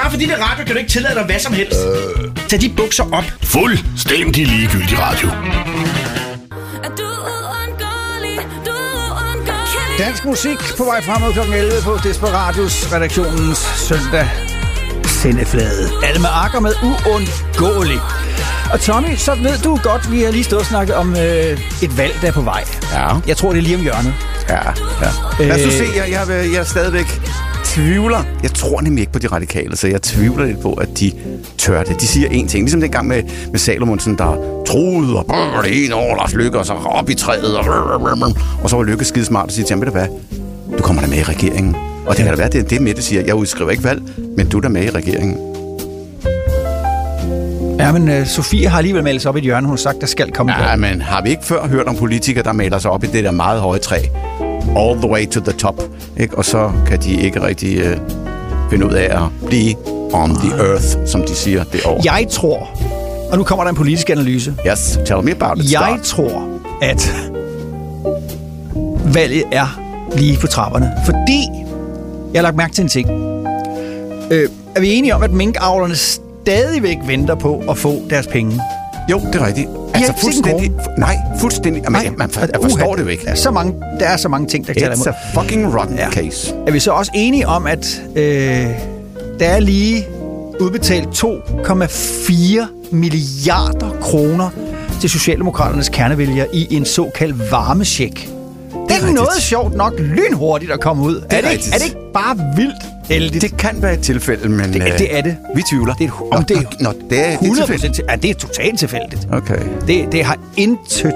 Bare fordi det er radio, kan du ikke tillade dig hvad som helst. Øh. Tag de bukser op. Fuldstændig ligegyldig radio. Dansk musik på vej fremad klokken elleve på Desperados redaktionens søndag sendeflade. Alma Akker med Uundgåelig. Og Tommy, så ved du godt, vi har lige stået og snakket om øh, et valg, der er på vej. Ja. Jeg tror, det er lige om hjørnet. Ja, ja. Lad os nu se, jeg, jeg, jeg, jeg er stadigvæk tvivler. Jeg tror nemlig ikke på de radikale, så jeg tvivler lidt på, at de tør det. De siger én ting, ligesom dengang med, med Salomonsen, der troede og brrr, det ene år, Lars Løkke, og så op i træet, og, brrr, brrr, og så var Løkke skide smart og siger til ham, ved du hvad, du kommer da med i regeringen. Og det kan da være, det er det, Mette siger, jeg udskriver ikke valg, men du er da med i regeringen. Ja, men uh, Sofie har alligevel meldt sig op i et hjørne. Hun har sagt, der skal komme ja, det. Men har vi ikke før hørt om politikere, der maler sig op i det der meget høje træ? All the way to the top. Ikke? Og så kan de ikke rigtig uh, finde ud af at blive on the earth, som de siger det år. Jeg tror, og nu kommer der en politisk analyse. Yes, tell me about it. Jeg start. tror, at valget er lige på trapperne. Fordi jeg har lagt mærke til en ting. Øh, er vi enige om, at minkavlerne stadigvæk venter på at få deres penge? Jo, det er rigtigt. Altså fuldstændig... Nej, fuldstændig... Jamen, nej, man for, at, forstår uh, det jo ikke. Der er så mange, der er så mange ting, der taler imod. It's a fucking rotten ja. case. Er vi så også enige om, at øh, der er lige udbetalt to komma fire milliarder kroner til Socialdemokraternes kernevælger i en såkaldt varmecheck? Det er, det er noget sjovt nok lynhurtigt at komme ud. Det er, er, det ikke, er det ikke bare vildt heldigt? Det kan være et tilfælde, men... Det, det er det. Vi tvivler. Det er et, om det er, nå, nå, det er hundrede procent. Ja, det er totalt tilfældigt. Okay. Det, det har intet...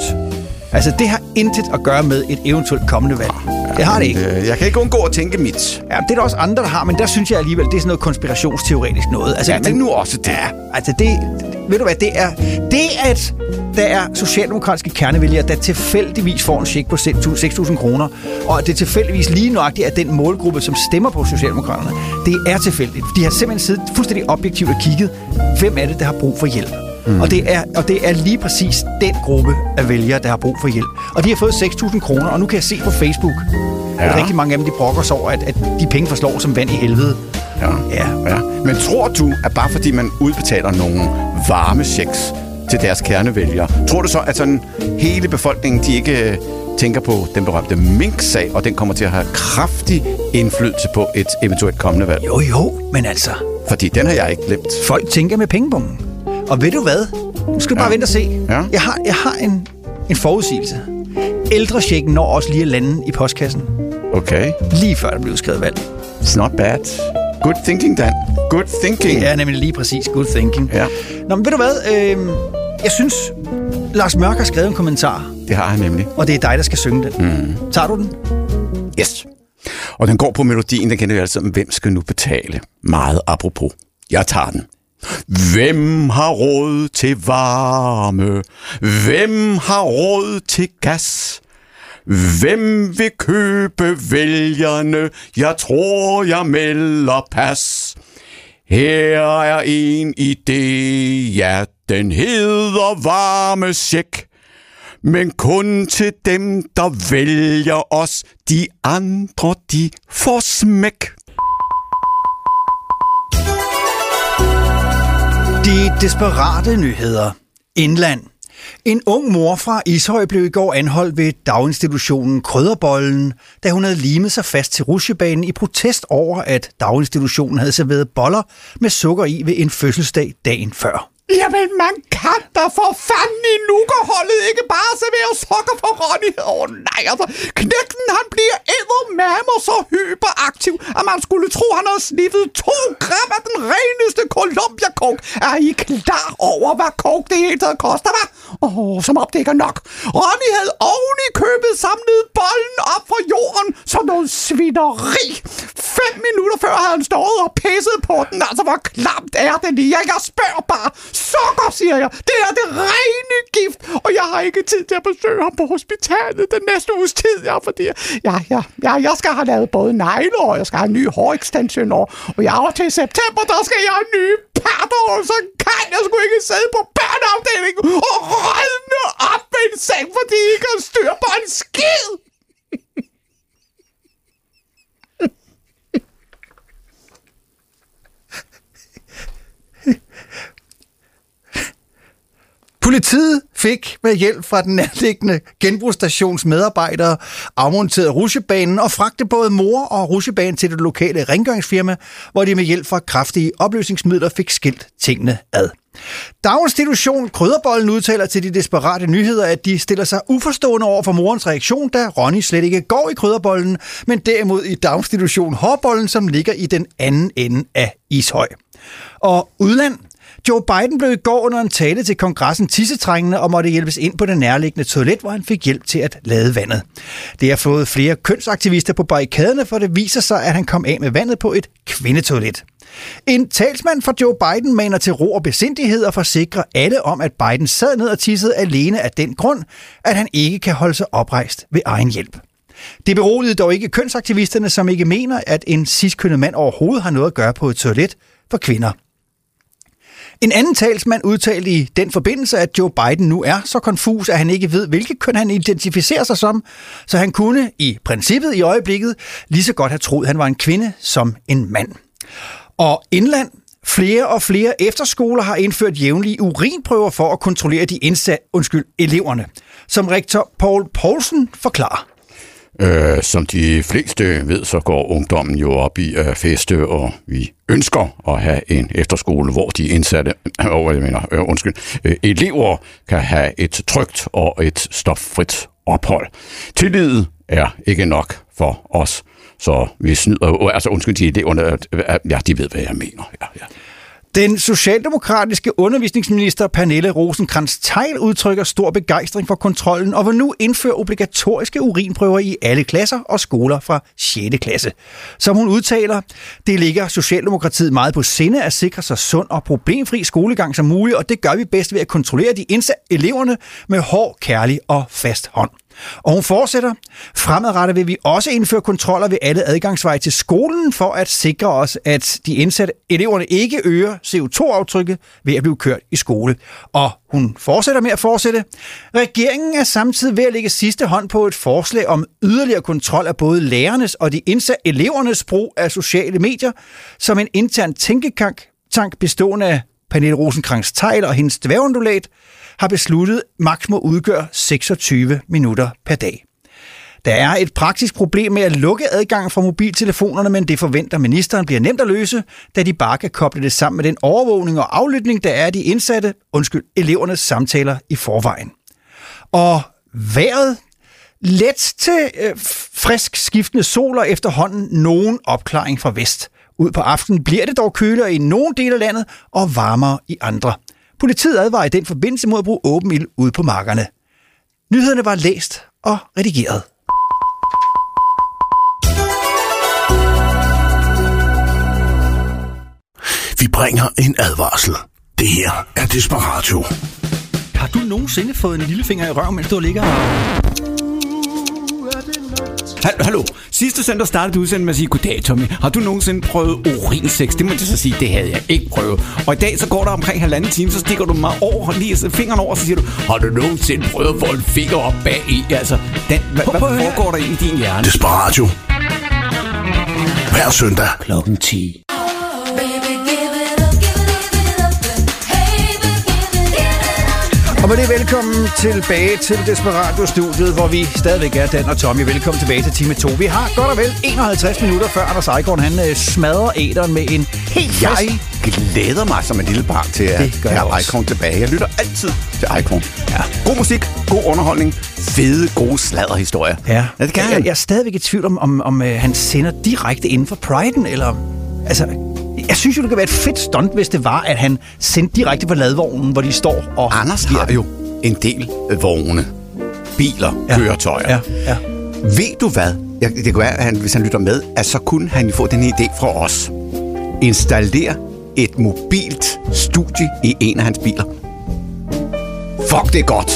Altså, det har intet at gøre med et eventuelt kommende valg. Ja, det har det ikke. Øh, jeg kan ikke undgå at tænke mit. Ja, det er der også andre, der har, men der synes jeg alligevel, det er sådan noget konspirationsteoretisk noget. Altså, ja, det er nu også det. Ja, altså, det... Ved du hvad, det er... Det at der er socialdemokratiske kernevælgere, der tilfældigvis får en check på seks tusind kroner, og at det tilfældigvis lige nøjagtigt er den målgruppe, som stemmer på Socialdemokraterne, det er tilfældigt. De har simpelthen siddet fuldstændig objektivt og kigget, hvem er det, der har brug for hjælp. Mm. Og, det er, og det er lige præcis den gruppe af vælgere, der har brug for hjælp. Og de har fået seks tusind kroner, og nu kan jeg se på Facebook, ja. at rigtig mange af dem, de brokker sig over, at, at de penge forslår som vand i helvede. Ja. Ja. Ja. Men tror du, at bare fordi man udbetaler nogle varme checks til deres kernevælgere, tror du så, at sådan hele befolkningen, de ikke tænker på den berømte minksag, og den kommer til at have kraftig indflydelse på et eventuelt kommende valg? Jo, jo, men altså... Fordi den har jeg ikke glemt. Folk tænker med pengebomben. Og ved du hvad? Nu skal du ja. bare vente og se. Ja. Jeg har, jeg har en, en forudsigelse. Ældrechecken når også lige at lande i postkassen. Okay. Lige før der bliver udskrevet valg. It's not bad. Good thinking, Dan. Good thinking. Ja, nemlig lige præcis. Good thinking. Ja. Nå, men ved du hvad? Øh, jeg synes, Lars Mørk har skrevet en kommentar. Det har han nemlig. Og det er dig, der skal synge den. Mm. Tager du den? Yes. Og den går på melodien, der kender vi altid om, hvem skal nu betale? Meget apropos. Jeg tager den. Hvem har råd til varme? Hvem har råd til gas? Hvem vil købe vælgerne? Jeg tror, jeg melder pas. Her er en idé, ja, den hedder varmecheck. Men kun til dem, der vælger os. De andre, de får smæk. De desperate nyheder. Indland. En ung mor fra Ishøj blev i går anholdt ved daginstitutionen Krydderbollen, da hun havde limet sig fast til rutsjebanen i protest over, at daginstitutionen havde serveret boller med sukker i ved en fødselsdag dagen før. Jamen, man kan da for fanden i nukkerholdet ikke bare servere sukker for Ronny. Åh oh, nej, altså, knægten han bliver eddermame så hyperaktiv, at man skulle tro, han havde sniffet to gram af den reneste Columbia-coke. Er I klar over, hvad coke det hele taget koster, hva'? Åh, oh, som om det ikke er nok. Ronny havde oven i købet samlet bollen op fra jorden som noget svineri. Fem minutter før havde han stået og pisset på den. Altså, hvor klamt er det lige? Jeg spørger bare. Sukker, siger jeg. Det er det rene gift, og jeg har ikke tid til at besøge ham på hospitalet den næste uges tid, ja, fordi ja, ja, ja, jeg skal have lavet både negle, og jeg skal have en ny hårextension, og jeg er til september, der skal jeg have nye patter, og så kan jeg sgu ikke sidde på børneafdelingen og rådne op med en seng, fordi jeg ikke har styr på en skid. Politiet fik med hjælp fra den nærliggende genbrugsstations medarbejdere afmonteret rutsjebanen og fragte både mor og rutsjebanen til det lokale rengøringsfirma, hvor de med hjælp fra kraftige opløsningsmidler fik skilt tingene ad. Daginstitution Krydderbollen udtaler til de desperate nyheder, at de stiller sig uforstående over for morens reaktion, da Ronny slet ikke går i Krydderbollen, men derimod i daginstitution Hårbollen, som ligger i den anden ende af Ishøj. Og udland. Joe Biden blev i går under en tale til kongressen tissetrængende og måtte hjælpes ind på det nærliggende toilet, hvor han fik hjælp til at lade vandet. Det har fået flere kønsaktivister på barrikaderne, for det viser sig, at han kom af med vandet på et kvindetoilet. En talsmand for Joe Biden maner til ro og besindighed og forsikrer alle om, at Biden sad ned og tissede alene af den grund, at han ikke kan holde sig oprejst ved egen hjælp. Det beroligede dog ikke kønsaktivisterne, som ikke mener, at en ciskønnet mand overhovedet har noget at gøre på et toilet for kvinder. En anden talsmand udtalte i den forbindelse, at Joe Biden nu er så konfus, at han ikke ved, hvilket køn han identificerer sig som, så han kunne i princippet i øjeblikket lige så godt have troet, at han var en kvinde som en mand. Og indland. Flere og flere efterskoler har indført jævnlige urinprøver for at kontrollere de indsat, undskyld, eleverne, som rektor Paul Poulsen forklarer. Uh, som de fleste ved, så går ungdommen jo op i at feste, og vi ønsker at have en efterskole, hvor de indsatte, øh, jeg mener, øh, undskyld, øh, elever kan have et trygt og et stoffrit ophold. Tillid er ikke nok for os, så vi snyder, altså undskyld, de eleverne, ja, de ved, hvad jeg mener, ja, ja. Den socialdemokratiske undervisningsminister Pernille Rosenkrantz-Theil udtrykker stor begejstring for kontrollen og vil nu indføre obligatoriske urinprøver i alle klasser og skoler fra sjette klasse. Som hun udtaler, det ligger Socialdemokratiet meget på sinde at sikre sig sund og problemfri skolegang som muligt, og det gør vi bedst ved at kontrollere de indsatte eleverne med hård, kærlig og fast hånd. Og hun fortsætter. Fremadrettet vil vi også indføre kontroller ved alle adgangsveje til skolen for at sikre os, at de indsatte eleverne ikke øger C O to aftrykket ved at blive kørt i skole. Og hun fortsætter med at fortsætte. Regeringen er samtidig ved at lægge sidste hånd på et forslag om yderligere kontrol af både lærernes og de indsatte elevernes brug af sociale medier som en intern tænketank bestående af Pernille Rosenkrantz-Theil og hendes dværgundulat har besluttet, at maks må udgøre seksogtyve minutter per dag. Der er et praktisk problem med at lukke adgangen fra mobiltelefonerne, men det forventer ministeren bliver nemt at løse, da de bare kan koble det sammen med den overvågning og aflytning, der er de indsatte, undskyld, elevernes samtaler i forvejen. Og vejret? Let til øh, frisk skiftende sol og efterhånden nogen opklaring fra vest. Ud på aftenen bliver det dog køligere i nogle dele af landet og varmere i andre. Politiet advarer i den forbindelse mod at bruge åben ild ude på markerne. Nyhederne var læst og redigeret. Vi bringer en advarsel. Det her er Desperatio. Har du nogensinde fået en lillefinger i røven, mens du ligger og... Hallo, sidste søndag startede udsendelsen med at sige, goddag Tommy, har du nogensinde prøvet urinsex? Det må jeg så sige, det havde jeg ikke prøvet. Og i dag så går der omkring halvanden time, så stikker du mig over, lige fingeren over, og så siger du, har du nogensinde prøvet at få en finger op bag i? Altså, den, hvad, hvad foregår der i din hjerne? Desperatio. Hver søndag. Klokken ti. Og med det velkommen tilbage til Desperatio-studiet, hvor vi stadigvæk er Dan og Tommy. Velkommen tilbage til time to. Vi har godt og vel enoghalvtreds minutter før Anders Eichhorn, han smadrer æderen med en helt jeg fast. Glæder mig som en lille barn til at have Eichhorn tilbage. Jeg lytter altid til Eichhorn. Ja. God musik, god underholdning, fede, gode sladderhistorier. Ja, ja det kan jeg, jeg, jeg er stadigvæk i tvivl om, om, om øh, han sender direkte inden for Pride'en, eller... Altså... Jeg synes jo, det kan være et fedt stunt, hvis det var, at han sendte direkte på ladvognen, hvor de står og... Anders har jo en del vogne, biler, ja, køretøjer. Ja, ja. Ved du hvad? Det kan være, at han, hvis han lytter med, at så kunne han få den idé fra os. Installere et mobilt studie i en af hans biler. Fuck, det er godt.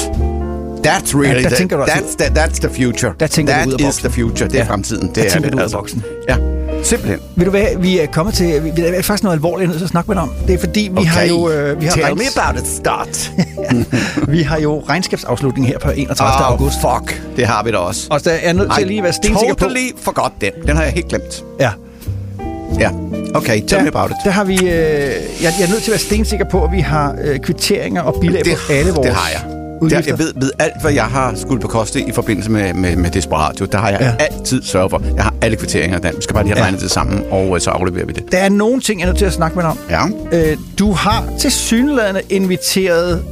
That's really ja, the, that's, the, that's the future. Der tænker That du ud af boksen. That is the future. Det er ja. Fremtiden. Det der er tænker det, du ud af boksen. Altså. Ja. Simpelthen. Ved du hvad, vi er kommet til... Vi, der er faktisk noget alvorligt, jeg er nødt til at snakke med dig om. Det er fordi, vi okay. har jo... Øh, vi har Tell regns... me about it, start. Vi har jo regnskabsafslutning her på enogtredivte august. Fuck, det har vi da også. Og der er nødt til at lige være stensikker på... Totally forgot den. Den har jeg helt glemt. Ja. Ja, okay, tell me about it. Der har vi, øh, jeg, jeg er nødt til at være stensikker på, at vi har øh, kvitteringer og bilag det, på alle vores det har jeg. Der, jeg ved, ved alt, hvad jeg har skulle bekoste i forbindelse med, med, med Desperatio. Der har jeg ja. altid sørget for. Jeg har alle kvitteringer, Dan. Vi skal bare lige have ja. regnet det sammen, og øh, så afleverer vi det. Der er nogle ting, jeg er nødt til at snakke med dig om. Ja. Øh, du har tilsyneladende inviteret...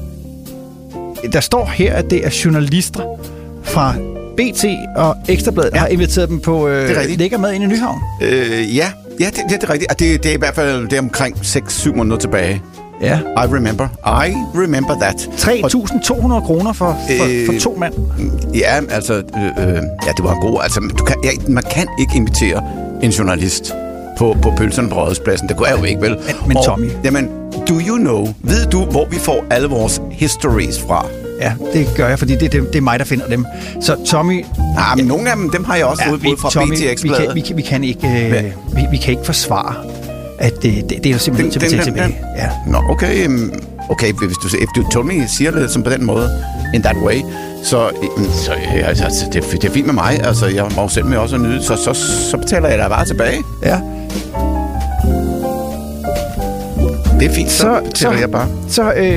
Der står her, at det er journalister fra B T og Ekstra Bladet, ja. har inviteret dem på øh, lækkermad ind i Nyhavn. Øh, ja, ja det, det, det er rigtigt. Og det, det er i hvert fald det omkring seks syv måneder tilbage. Ja. I remember. I remember that. tre tusind to hundrede kroner for, for, øh, for to mand. Ja, altså... Øh, øh, ja, det var en god... Altså, du kan, ja, man kan ikke invitere en journalist på, på pølserne på Rådhuspladsen. Det kunne jeg jo ikke, vel? Men, men og, Tommy... Jamen, do you know? Ved du, hvor vi får alle vores histories fra? Ja, det gør jeg, fordi det, det, det er mig, der finder dem. Så Tommy... Ja, men ja, nogle af dem, dem har jeg også ja, udbudt fra B T X-bladet. Vi, vi, vi kan ikke... Øh, ja. vi, vi kan ikke forsvare... at det, det, det er simpelthen til at betale tilbage. Ja. Nå, okay. Okay, hvis du, if du Tommy siger det som på den måde, in that way, så, så altså, det, det er fint med mig. Altså, jeg må jo selv med også at nyde, så, så, så betaler jeg dig bare tilbage. Ja. Det er fint, så, så tæller jeg bare. Så øh,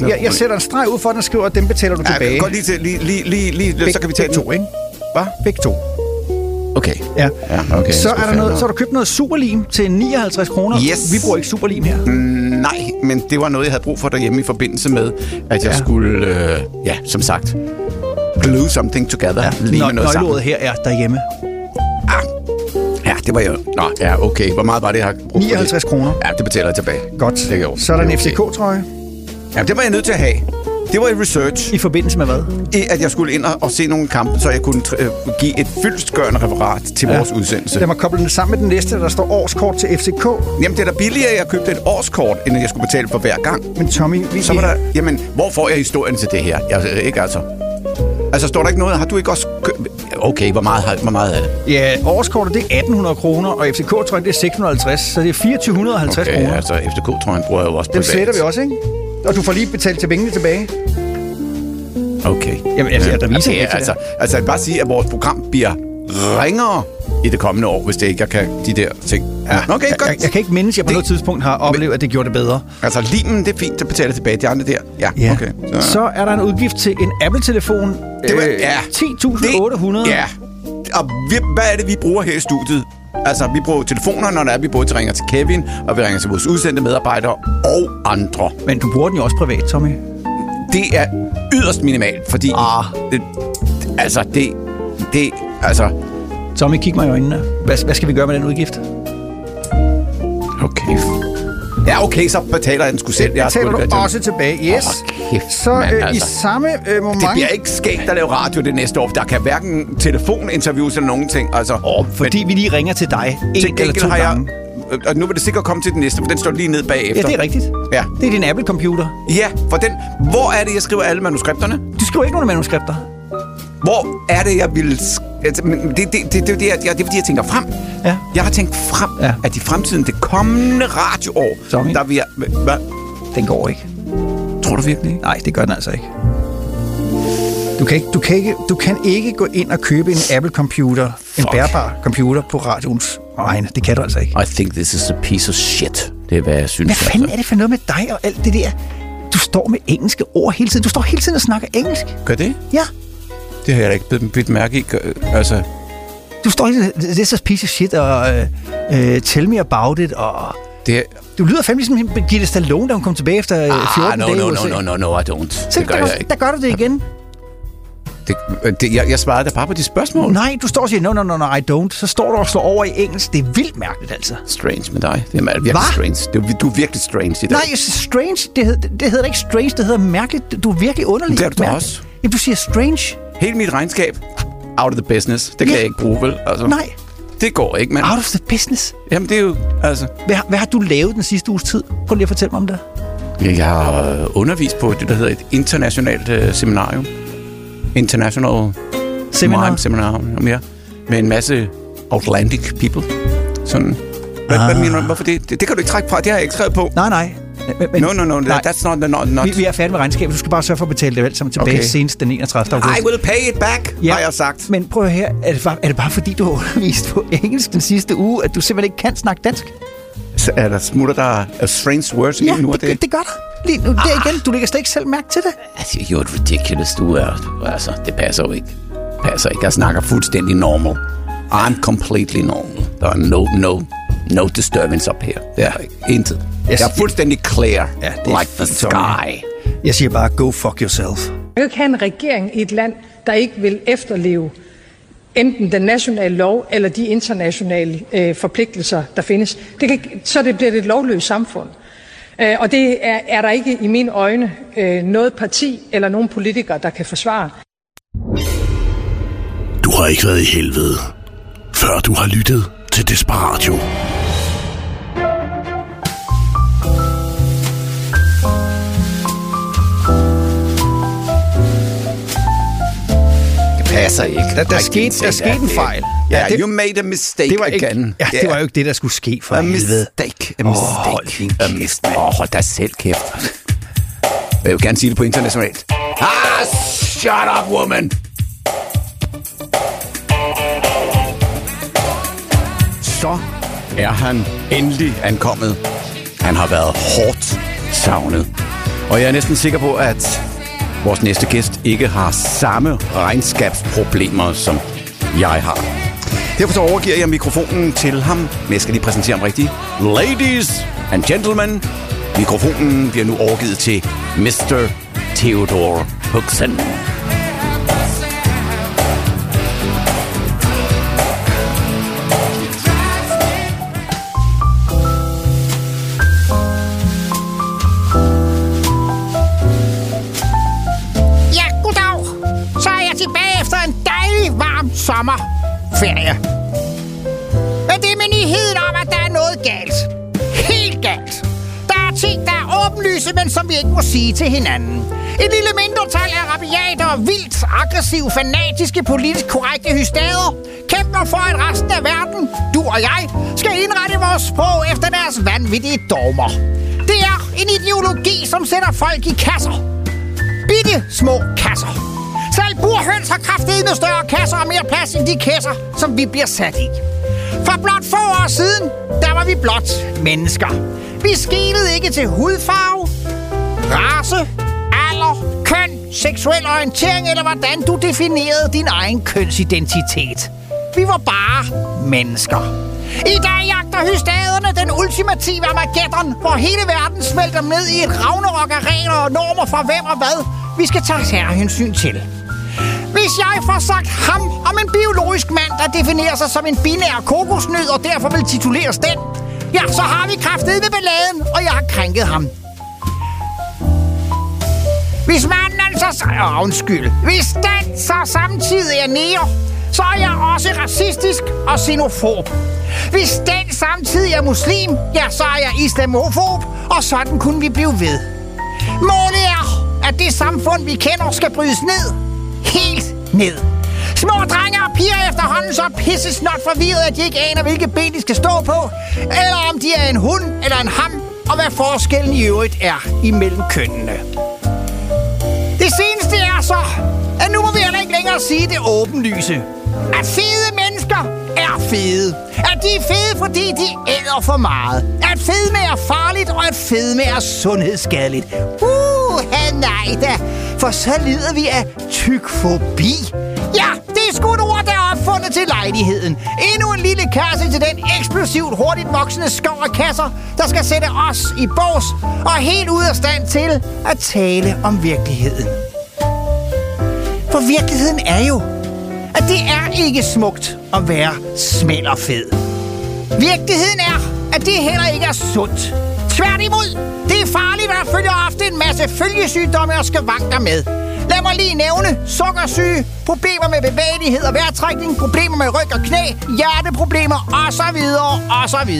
jeg, jeg sætter en streg ud for den og skriver, at dem betaler du ja, tilbage. Godt lige til, lige, lige, lige, lige Beg, så kan vi tage to, ikke? Hvad? Begge to. Okay. Ja. Ja, okay. Så er der noget, så har du købt noget superlim til nioghalvtreds kroner. Yes. Vi bruger ikke superlim her. Mm, nej, men det var noget, jeg havde brug for derhjemme i forbindelse med, at jeg ja. skulle, øh, ja, som sagt, glue something together. Ja. Lige Nø- med noget nøgleordet her er derhjemme. Ah. Ja, det var jo... Nå, ja, okay. Hvor meget var det, jeg har brugt nioghalvtreds kroner. Ja, det betaler jeg tilbage. Godt. Det så er der en okay. F C K-trøje. Ja, det var jeg nødt til at have. Det var i research. I forbindelse med hvad? I, at jeg skulle ind og, og se nogle kampe, så jeg kunne t- give et fyldestgørende referat til ja. vores udsendelse. Lad mig koble den sammen med den næste, der står årskort til F C K. Jamen, det er da billigere, at jeg købte et årskort, end at jeg skulle betale for hver gang. Men Tommy, vi... Så var der... Jamen, hvor får jeg historien til det her? Jeg, ikke altså... Altså, står der ikke noget? Har du ikke også... Kø- okay, hvor meget, hvor meget er det? Ja, årskortet, det er atten hundrede kroner, og F C K-trøjen, det er seks hundrede og halvtreds, så det er to tusind fire hundrede og halvtreds okay, kroner. Okay, altså, F C K-trøjen bruger jeg jo også privat. Den sætter vi også, ikke? Og du får lige betalt til pengene tilbage. Okay. Jamen, altså, jeg der viser okay, altså, altså, jeg vil bare sige, at vores program bliver ringere i det kommende år, hvis det ikke jeg kan de der ting. Ja. Okay, godt. Jeg, jeg kan ikke mindes, at jeg på det, noget tidspunkt har oplevet, at det gjorde det bedre. Altså, limen, det er fint at betale tilbage. De andre der. Ja, ja. Okay. Så. Så er der en udgift til en Apple-telefon. Det var, ja. ti tusind otte hundrede. Ja. Og vi, hvad er det, vi bruger her i studiet? Altså, vi bruger telefoner, når der er, vi både ringer til Kevin, og vi ringer til vores udsendte medarbejdere og andre. Men du bruger den jo også privat, Tommy. Det er yderst minimalt, fordi... Ah. Det, altså, det... det altså... Tommy, kig mig i øjnene. Hvad, hvad skal vi gøre med den udgift? Okay. Ja, okay, så betaler jeg den sgu selv. Jeg betaler du også tilbage, yes. Oh, kæft, så øh, man, altså. I samme øh, moment... Det bliver ikke skægt at lave radio det næste år, der kan hverken telefoninterviews eller nogen ting. Altså, oh, fordi men, vi lige ringer til dig en til eller to har gange. Jeg, og nu vil det sikkert komme til den næste, for den står lige ned bagefter. Ja, det er rigtigt. Ja. Det er din Apple-computer. Ja, for den... Hvor er det, jeg skriver alle manuskripterne? Du skriver ikke nogen manuskripter. Hvor er det, jeg vil... Det er det, det, det, det, det er, fordi, jeg tænker frem. Ja. Jeg har tænkt frem, ja. at i fremtiden, det kommende radioår, Tommy, der vil jeg... Hvad? Den går ikke. Tror du virkelig? Nej, det gør den altså ikke. Du kan ikke, du kan ikke, du kan ikke gå ind og købe en Apple-computer, Fuck. en bærbar computer på radioens vegne. Det kan du altså ikke. I think this is a piece of shit. Det er, hvad jeg synes. Hvad fanden altså. er det for noget med dig og alt det der? Du står med engelske ord hele tiden. Du står hele tiden og snakker engelsk. Gør det? Ja. Det har jeg da ikke blevet, blevet mærke i. Altså. Du står ikke... Det er så piece of shit, og uh, uh, tell me about it, og... Det er... Du lyder fandme ligesom Birgitte Stallone, da hun kom tilbage efter fjorten dage. Ah, no, no, no, no, no, no, I don't. Så det gør der, jeg ikke. Der gør du det igen. Det, det, jeg, jeg svarede da bare på de spørgsmål. Nej, du står og siger, no, no, no, no, I don't. Så står du og slår over i engelsk. Det er vildt mærkeligt, altså. Strange med dig. Det er virkelig Hva? strange. Du, du er virkelig strange i dag. Nej, strange, det, hed, det hedder ikke strange, det hedder mærkeligt. Du er virkelig underlig. Det er du også. Jamen, du siger strange. Hele mit regnskab, out of the business. Det kan yeah. jeg ikke bruge, vel? Altså, nej. Det går ikke, mand. Out of the business? Jamen, det er jo, altså... Hvad, hvad har du lavet den sidste uges tid? Prøv lige at fortælle mig om det. Jeg har undervist på det, der hedder et internationalt øh, seminarium. International Seminar. Seminarium, ja. Med en masse Atlantic people. Sådan. Hvad, ah. hvad mener du? Hvorfor det? det? Det kan du ikke trække fra. Det har jeg ikke skrevet på. Nej, nej. Men, no, no, no, nej. That's not the not. not. Vi, vi er færdige med regnskabet. Du skal bare sørge for at betale det alt sammen tilbage, okay, senest den enogtredivte august. I will pay it back, ja, har jeg sagt. Men prøv her, er det, bare, er det bare fordi, du har undervist på engelsk den sidste uge, at du simpelthen ikke kan snakke dansk? Så er der smutter der strange words i nu? Ja, det, det gør der. Lige nu, ah. der igen. Du lægger slet ikke selv mærke til det. Altså, you're ridiculous, du er. Altså, det passer jo ikke. Passer ikke. Jeg snakker fuldstændig normal. I'm completely normal. Der er no, no, no disturbance op her. Det er intet. Jeg er fuldstændig clear, ja, like the sky. Jeg siger bare, go fuck yourself. Man kan ikke have en regering i et land, der ikke vil efterleve enten den nationale lov eller de internationale øh, forpligtelser, der findes. Det kan, så det bliver det et lovløst samfund. Øh, og det er, er der ikke i mine øjne øh, noget parti eller nogen politikere, der kan forsvare. Du har ikke været i helvede, før du har lyttet til Desperatio. Altså ikke. Der, der, skete, der skete en fejl. Ja, yeah, you made a mistake det var ikke, again. Ja, yeah. Det var jo ikke det, der skulle ske for helvede. Mistake. A mistake. Åh, oh, mistake. Åh, oh, hold dig selv kæft. Jeg vil gerne sige det på internationalt. Ah, shut up, woman. Så er han endelig ankommet. Han har været hårdt savnet. Og jeg er næsten sikker på, at vores næste gæst ikke har samme regnskabsproblemer, som jeg har. Derfor så overgiver jeg mikrofonen til ham. Men jeg skal lige præsentere ham rigtigt. Ladies and gentlemen, mikrofonen bliver nu overgivet til mister Theodor Huxen. Sommerferie. Men det er med nyheden om, at der er noget galt. Helt galt. Der er ting, der er åbenlyse, men som vi ikke må sige til hinanden. Et lille mindretal af rabiater og vildt, aggressive, fanatiske, politisk korrekte hystader kæmper for, at resten af verden, du og jeg, skal indrette vores sprog efter deres vanvittige dogmer. Det er en ideologi, som sætter folk i kasser. Bitte små kasser. Selv burhøns har kraftedme større kasser og mere plads end de kasser, som vi bliver sat i. For blot få år siden, der var vi blot mennesker. Vi skelede ikke til hudfarve, race, alder, køn, seksuel orientering eller hvordan du definerede din egen kønsidentitet. Vi var bare mennesker. I dag jagter hystaderne den ultimative Armageddon, hvor hele verden smelter ned i et ragnarok af regler og normer for hvem og hvad vi skal tage særhensyn til. Hvis jeg får sagt ham om en biologisk mand, der definerer sig som en binær kokosnød og derfor vil tituleres den, ja, så har vi kraftet ved balladen, og jeg har krænket ham. Hvis manden altså... Åh, undskyld. Hvis den så samtidig er nære, så er jeg også racistisk og xenofob. Hvis den samtidig er muslim, ja, så er jeg islamofob, og sådan kunne vi blive ved. Målet er, at det samfund, vi kender, skal brydes ned. Helt ned. Små drenge og piger efterhånden så pissesnot forvirret, at de ikke aner, hvilke ben de skal stå på, eller om de er en hund eller en ham, og hvad forskellen i øvrigt er imellem kønnene. Det seneste er så, at nu må vi heller ikke længere sige det åbenlyse. At fede mennesker er fede. At de er fede, fordi de æder for meget. At fedme er farligt, og at fedme er sundhedsskadeligt. Uh! Uha, nej da, for så lider vi af tykfobi. Ja, det er sgu et ord, der er opfundet til lejligheden. Endnu en lille kasse til den eksplosivt hurtigt voksende skov af kasser, der skal sætte os i bås og helt ude af stand til at tale om virkeligheden. For virkeligheden er jo, at det er ikke smukt at være smal og fed. Virkeligheden er, at det heller ikke er sundt. Tværtimod, det er farligt, og der følger ofte en masse følgesygdomme og skavanker med. Lad mig lige nævne sukkersyge, problemer med bevægelighed og vejrtrækning, problemer med ryg og knæ, hjerteproblemer osv. osv.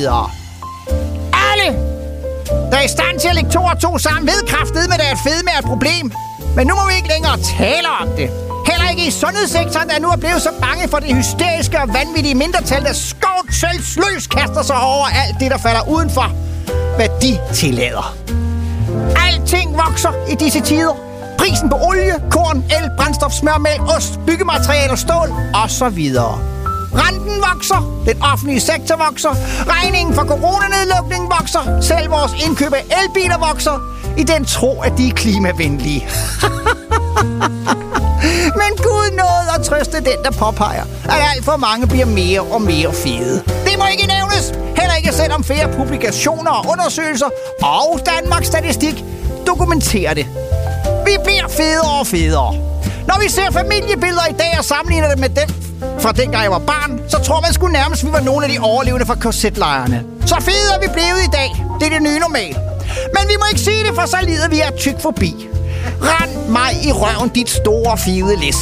Alle, der er i stand til at lægge to og to sammen, ved kraftedme, at fedme er et problem. Men nu må vi ikke længere tale om det. Heller ikke i sundhedssektoren, der nu er blevet så bange for det hysteriske og vanvittige mindretal, der skovtølsløs kaster sig over alt det, der falder udenfor, hvad de tillader. Alting vokser i disse tider. Prisen på olie, korn, el, brændstof, smør, mælk, ost, byggematerialer, stål og så videre. Renten vokser, den offentlige sektor vokser, regningen for coronanedlukningen vokser, selv vores indkøb af elbiler vokser, i den tro, at de er klimavenlige. Men Gud nåede at trøste den, der påpeger, at alt for mange bliver mere og mere fede. Det må ikke nævnes, heller ikke selvom flere publikationer og undersøgelser og Danmarks Statistik dokumenterer det. Vi bliver federe og federe. Når vi ser familiebilleder i dag og sammenligner det med dem fra dengang jeg var barn, så tror man sgu nærmest, vi var nogle af de overlevende fra korsetlejrene. Så fede er vi blevet i dag. Det er det nye normal. Men vi må ikke sige det, for så lider vi af tyk forbi. Rand mig i røven, dit store fede læs.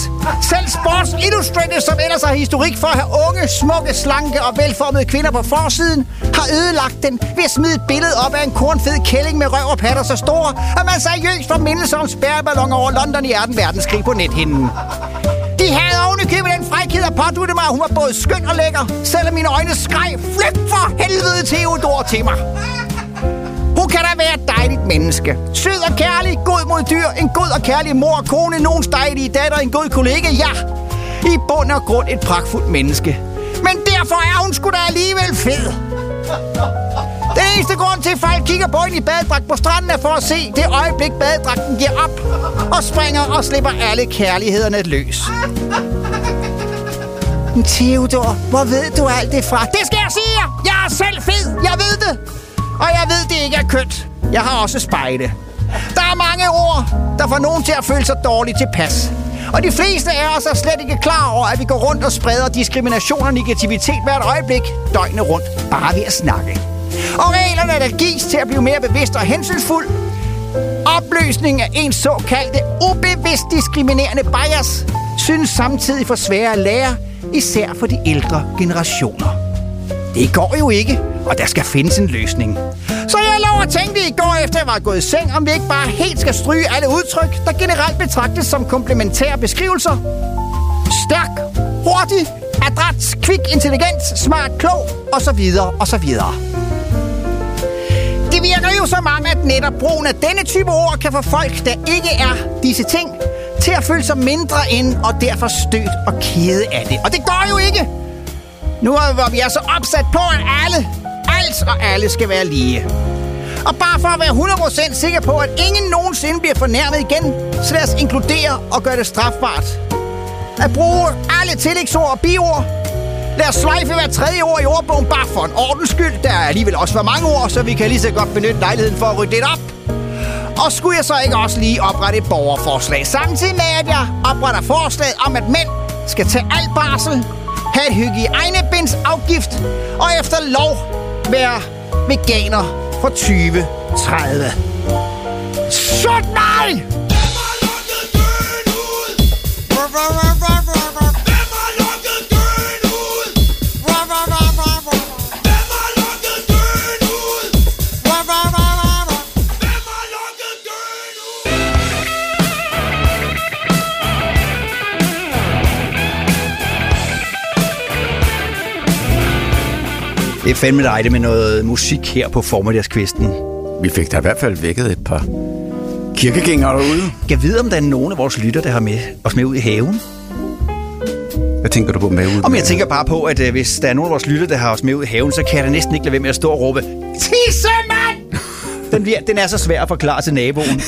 Selv Sports Illustrated, som ellers har historik for at have unge, smukke, slanke og velformede kvinder på forsiden, har ødelagt den ved at smide et billede op af en kornfed kælling med røv og patter så store, at man seriøst får mindelser om spærreballoner over London i anden verdenskrig på nethinden. De havde ovenikøbet den frækhed at pådutte mig, hun var både skøn og lækker, selvom mine øjne skreg, flyt for helvede Theodor til mig. Hun kan da være et dejligt menneske. Sød og kærlig, god mod dyr, en god og kærlig mor og kone, nogens dejlige datter, en god kollega, ja. I bund og grund et pragtfuldt menneske. Men derfor er hun sgu da alligevel fed. Den eneste grund til, at folk kigger på hende i badedragt på stranden, er for at se det øjeblik, badedragten giver op og springer og slipper alle kærlighederne løs. Theodor, hvor ved du alt det fra? Det skal jeg sige jer! Jeg er selv fed, jeg ved det! Og jeg ved, det ikke er kønt. Jeg har også spejde. Der er mange ord, der får nogen til at føle sig dårligt tilpas. Og de fleste af os er slet ikke klar over, at vi går rundt og spreder diskrimination og negativitet hvert øjeblik, døgnet rundt, bare ved at snakke. Og reglerne, der gives til at blive mere bevidst og hensynsfuld. Opløsningen af ens såkaldte ubevidst diskriminerende bias synes samtidig for svære at lære, især for de ældre generationer. Det går jo ikke, og der skal findes en løsning. Så jeg lov at tænke i går efter, jeg var gået i seng, om vi ikke bare helt skal stryge alle udtryk, der generelt betragtes som komplementære beskrivelser. Stærk, hurtig, adræt, kvik, intelligent, smart, klog, og så videre, og så videre. Det virker jo så mange, at netop brugen af denne type ord kan få folk, der ikke er disse ting, til at føle sig mindre end, og derfor stødt og kede af det. Og det går jo ikke! Nu hvor vi er så opsat på, at alle, alt og alle skal være lige. Og bare for at være hundrede procent sikker på, at ingen nogensinde bliver fornærmet igen, så lad os inkludere og gøre det strafbart. At bruge alle tillægsord og biord. Lad os sløjfe hver tredje ord i ordbogen, bare for en ordens skyld. Der er alligevel også for mange ord, så vi kan lige så godt benytte lejligheden for at rydde lidt op. Og skulle jeg så ikke også lige oprette et borgerforslag, samtidig med at jeg opretter forslaget om, at mænd skal tage alt barsel, have et hygiejnebindsafgift og efter lov være veganer for tyve tredive. Shut nej! Hvem har lukket døren ud? Hvem har lukket døren ud? Hvem har lukket døren ud? Hvem har lukket døren ud? Det er fandme dejligt med noget musik her på formiddagskvisten. Vi fik da i hvert fald vækket et par kirkegængere derude. Jeg ved, om der er nogen af vores lytter, der har med os med ud i haven. Hvad tænker du på med ud i haven? Jeg tænker bare på, at hvis der er nogen af vores lytter, der har os med ud i haven, så kan jeg da næsten ikke lade være med at stå og råbe, Tissemand! Den, bliver, den er så svær at forklare til naboen.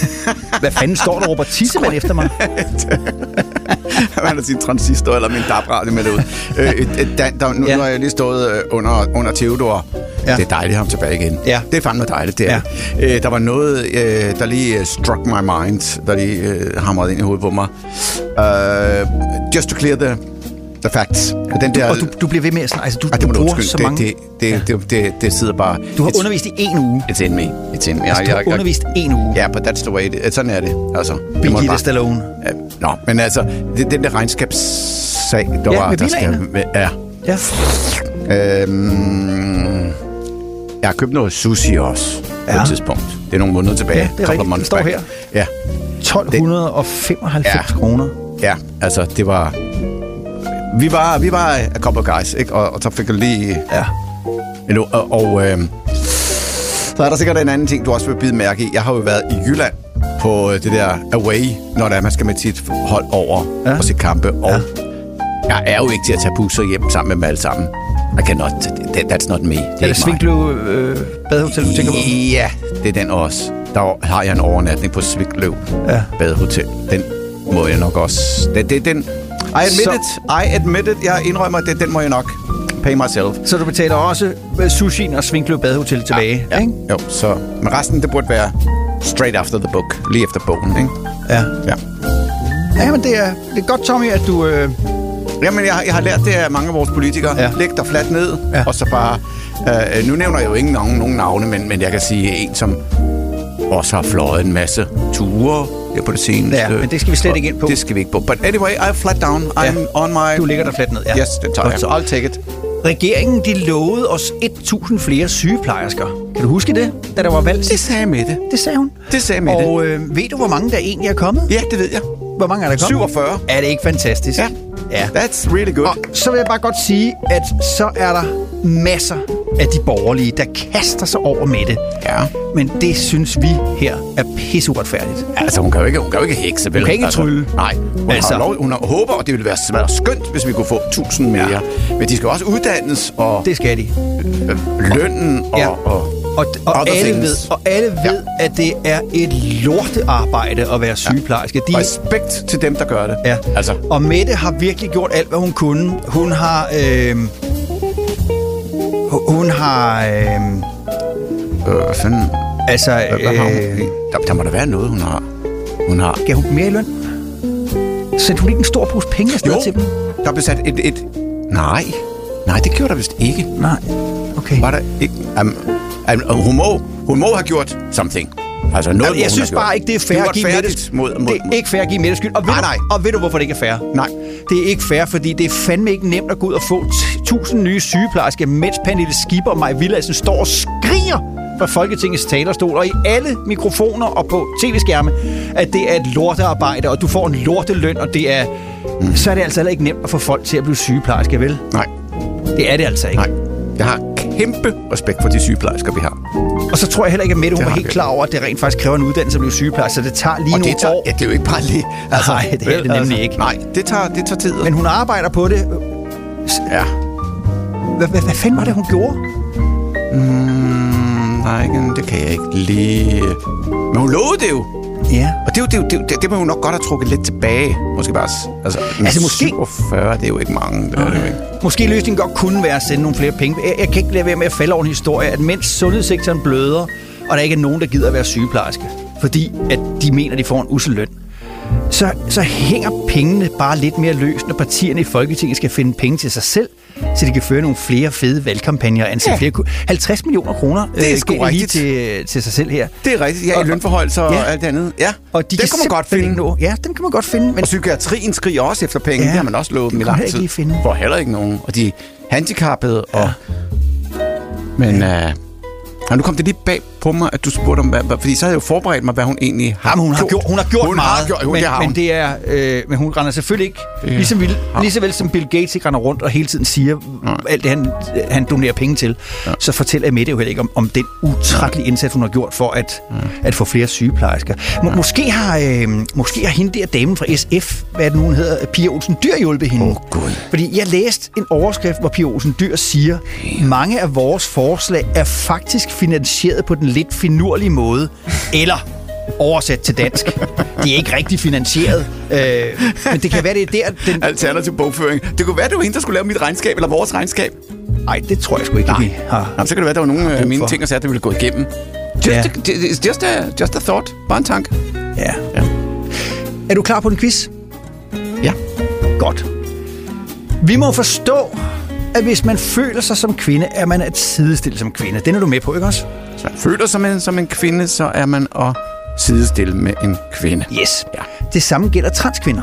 Hvad fanden står der og råber Tissemand efter mig? Han har sin transistor eller min dabradio med derude. Øh, der, der, nu, ja. nu har jeg lige stået under, under Theodor. Ja. Det er dejligt at ham tilbage igen. Ja. Det er fandme dejligt, det er ja. det. Øh, der var noget, øh, der lige struck my mind, der lige øh, hamrede ind i hovedet på mig. Uh, just to clear the, the facts. Den der, og du, du bliver ved med at altså, du, ah, du bruger undskylde. så mange... Det, det, det, ja. det, det, det sidder bare... Du har it's, undervist i en uge. It's in me. It's in me. Altså, jeg, du har jeg, undervist en uge. Ja, yeah, but that's the way it, sådan er det. Altså, Birgitte Stallone. Ja, nå, men altså, det, den der regnskabssag, der ja, var... Med der skal, med, ja, ja. Øhm, jeg har købt noget sushi også ja. på et tidspunkt. Det er nogle måneder tilbage. Ja, det er rigtigt. Det står her. Ja. tolv hundrede og femoghalvfems ja. kroner. Ja, altså, det var... Vi var, vi var a couple guys, ikke? Og, og så fik jeg lige... Ja. You know, og, og øh, Så er der sikkert en anden ting, du også vil bide mærke i. Jeg har jo været i Jylland på det der away, når der er, man skal med sit hold over ja. og se kampe. Og ja. jeg er jo ikke til at tage busser hjem sammen med dem alle sammen. I cannot. That's not me. Det er, er det Svinkløv øh, Badehotel, du tænker på? Ja, det er den også. Der har jeg en overnatning på Svinkløv ja. Badehotel. Den må jeg nok også. Det er den. I admit Så. it. I admit it. Jeg indrømmer, det den må jeg nok. Pay myself. Så du betaler også sushien og Svinkløv Badehotel tilbage, ja, ja. ikke? Jo, så men resten, det burde være straight after the book. Lige efter bogen, ikke? Ja. Ja, ja men det er, det er godt, Tommy, at du... Øh... Jamen, jeg, jeg har lært det af mange af vores politikere. Ja. Læg dig fladt ned, ja. og så bare... Øh, nu nævner jeg jo ikke nogen, nogen navne, men, men jeg kan sige en, som også har fløjet en masse ture på det seneste. Ja, men det skal vi slet ikke ind på. Det skal vi ikke på. But anyway, I'm flat down. I'm ja. on my... Du ligger der fladt ned, ja. Yes, det tager jeg. Så I'll take it. Regeringen, de lovede os et tusind flere sygeplejersker. Kan du huske det, da der var valgt? Det sagde Mette. Det sagde hun. Det sagde Mette. Og øh, ved du, hvor mange der egentlig er kommet? Ja, det ved jeg. Hvor mange er der kommet? syvogfyrre. Er det ikke fantastisk? Ja. Ja. That's really good. Og så vil jeg bare godt sige, at så er der masser af de borgerlige, der kaster sig over Mette. Ja. Men det synes vi her er pisseuretfærdigt. Altså, hun kan jo ikke, hun kan jo ikke hekse, vel? Hun kan ikke altså, trylle. Nej. Hun, altså. har lov, hun har, håber, og det ville være svært skønt, hvis vi kunne få tusind mere. Ja. Men de skal også uddannes, og... Det skal de. Lønnen, og... Ja. og, og Og, og, alle ved, og alle ved, ja. at det er et lortearbejde at være sygeplejerske. De... Respekt til dem, der gør det. Ja. Altså. Og Mette har virkelig gjort alt, hvad hun kunne. Hun har... Øh... Hun har... Øh... Øh, fanden... Altså... Øh... Hvad har hun? Der, der må da være noget, hun har. Hun har... Gav hun mere i løn? Sendte hun ikke en stor pose penge afsted til dem? Der blev sat et... et... Nej. Nej, det gjorde der vist ikke. Nej. Okay. Var der ikke... Um... Hun må, hun må have gjort something. Altså noget, altså, jeg synes bare ikke, det er fair at give Mettes mod, mod, mod. Det er ikke fair at give Mettes skyld. Og ved, nej, nej. Du, og ved du, hvorfor det ikke er fair? Nej. Det er ikke fair, fordi det er fandme ikke nemt at gå ud og få tusind nye sygeplejersker, mens Pernille Skipper og Maj Villadsen står og skriger fra Folketingets talerstol og i alle mikrofoner og på tv-skærme, at det er et lortearbejde, og du får en lorteløn, og det er... Mm. Så er det altså heller ikke nemt at få folk til at blive sygeplejersker, vel? Nej. Det er det altså ikke. Nej. Jeg har kæmpe respekt for de sygeplejersker, vi har. Og så tror jeg heller ikke, at Mette, hun var helt klar over, at det rent faktisk kræver en uddannelse at blive sygeplejerske, så det tager lige og nogle tager, år. Ja, det er jo ikke bare lige... Altså, nej, det er vel, det nemlig altså, ikke. Nej, det tager, det tager tid. Men hun arbejder på det. Ja. Hvad fanden var det, hun gjorde? Nej, det kan jeg ikke lige... Men hun lovede det jo. Ja. Og det, det, det, det, det må hun nok godt have trukket lidt tilbage. Måske bare... Altså, altså måske... syvogfyrre, det er jo ikke mange. Det er det jo ikke. Måske løsningen godt kunne være at sende nogle flere penge. Jeg, jeg kan ikke lade være med at falde over en historie, at mens sundhedssektoren bløder, og der ikke er nogen, der gider at være sygeplejerske, fordi at de mener, de får en ussel løn, så, så hænger pengene bare lidt mere løs, når partierne i Folketinget skal finde penge til sig selv, så de kan føre nogle flere fede valgkampagner og ansætte ja. flere... halvtreds millioner kroner det er øh, lige til, til sig selv her. Det er rigtigt. Ja, i lønforholdelser ja. og alt det andet. Ja, og de det kan, kan man godt finde. Nå. Ja, dem kan man godt finde. Men... Og psykiatrien skriger også efter penge. Ja, det har man også lovet dem i lang tid. Finde. For heller ikke nogen. Og de handicappede ja. og... Men... Ja. Øh... Og nu kom det lige bag på mig, at du spurgte om, hvad, fordi så havde jeg jo forberedt mig, hvad hun egentlig har, Jamen, hun har gjort. gjort. Hun har gjort hun meget, har gjort, hun, men, det har hun. Men, det er, øh, men hun render selvfølgelig ikke, det ligesom vi, lige så vel som Bill Gates ikke render rundt og hele tiden siger Nej. alt det, han, han donerer penge til. Ja. Så fortæller Mette jo heller ikke om, om den utrættelige indsats, hun har gjort for at, ja. at få flere sygeplejersker. Må, ja. Måske har øh, måske har hende der damen fra S F, hvad det nu hun hedder, Pia Olsen Dyhr hjulpet hende. Oh, God. Fordi jeg læste en overskrift, hvor Pia Olsen Dyhr siger, ja. mange af vores forslag er faktisk finansieret på den lidt finurlige måde, eller oversat til dansk. Det er ikke rigtig finansieret, øh, men det kan være, det er der... Den... Alternativ bogføring. Det kunne være, det var hende, der skulle lave mit regnskab, eller vores regnskab. Nej, det tror jeg sgu ikke. Nej. Har... Jamen, så kan det være, der var nogle af mine ting, og sagde, at det ville gå igennem. Just, ja. a, just, a, just a thought. Bare en tanke. Ja. ja. Er du klar på den quiz? Ja. Godt. Vi må forstå... at hvis man føler sig som kvinde, er man at sidestille som kvinde. Den er du med på, ikke også? Så føler sig man som en kvinde, så er man at sidestille med en kvinde. Yes. Ja. Det samme gælder transkvinder.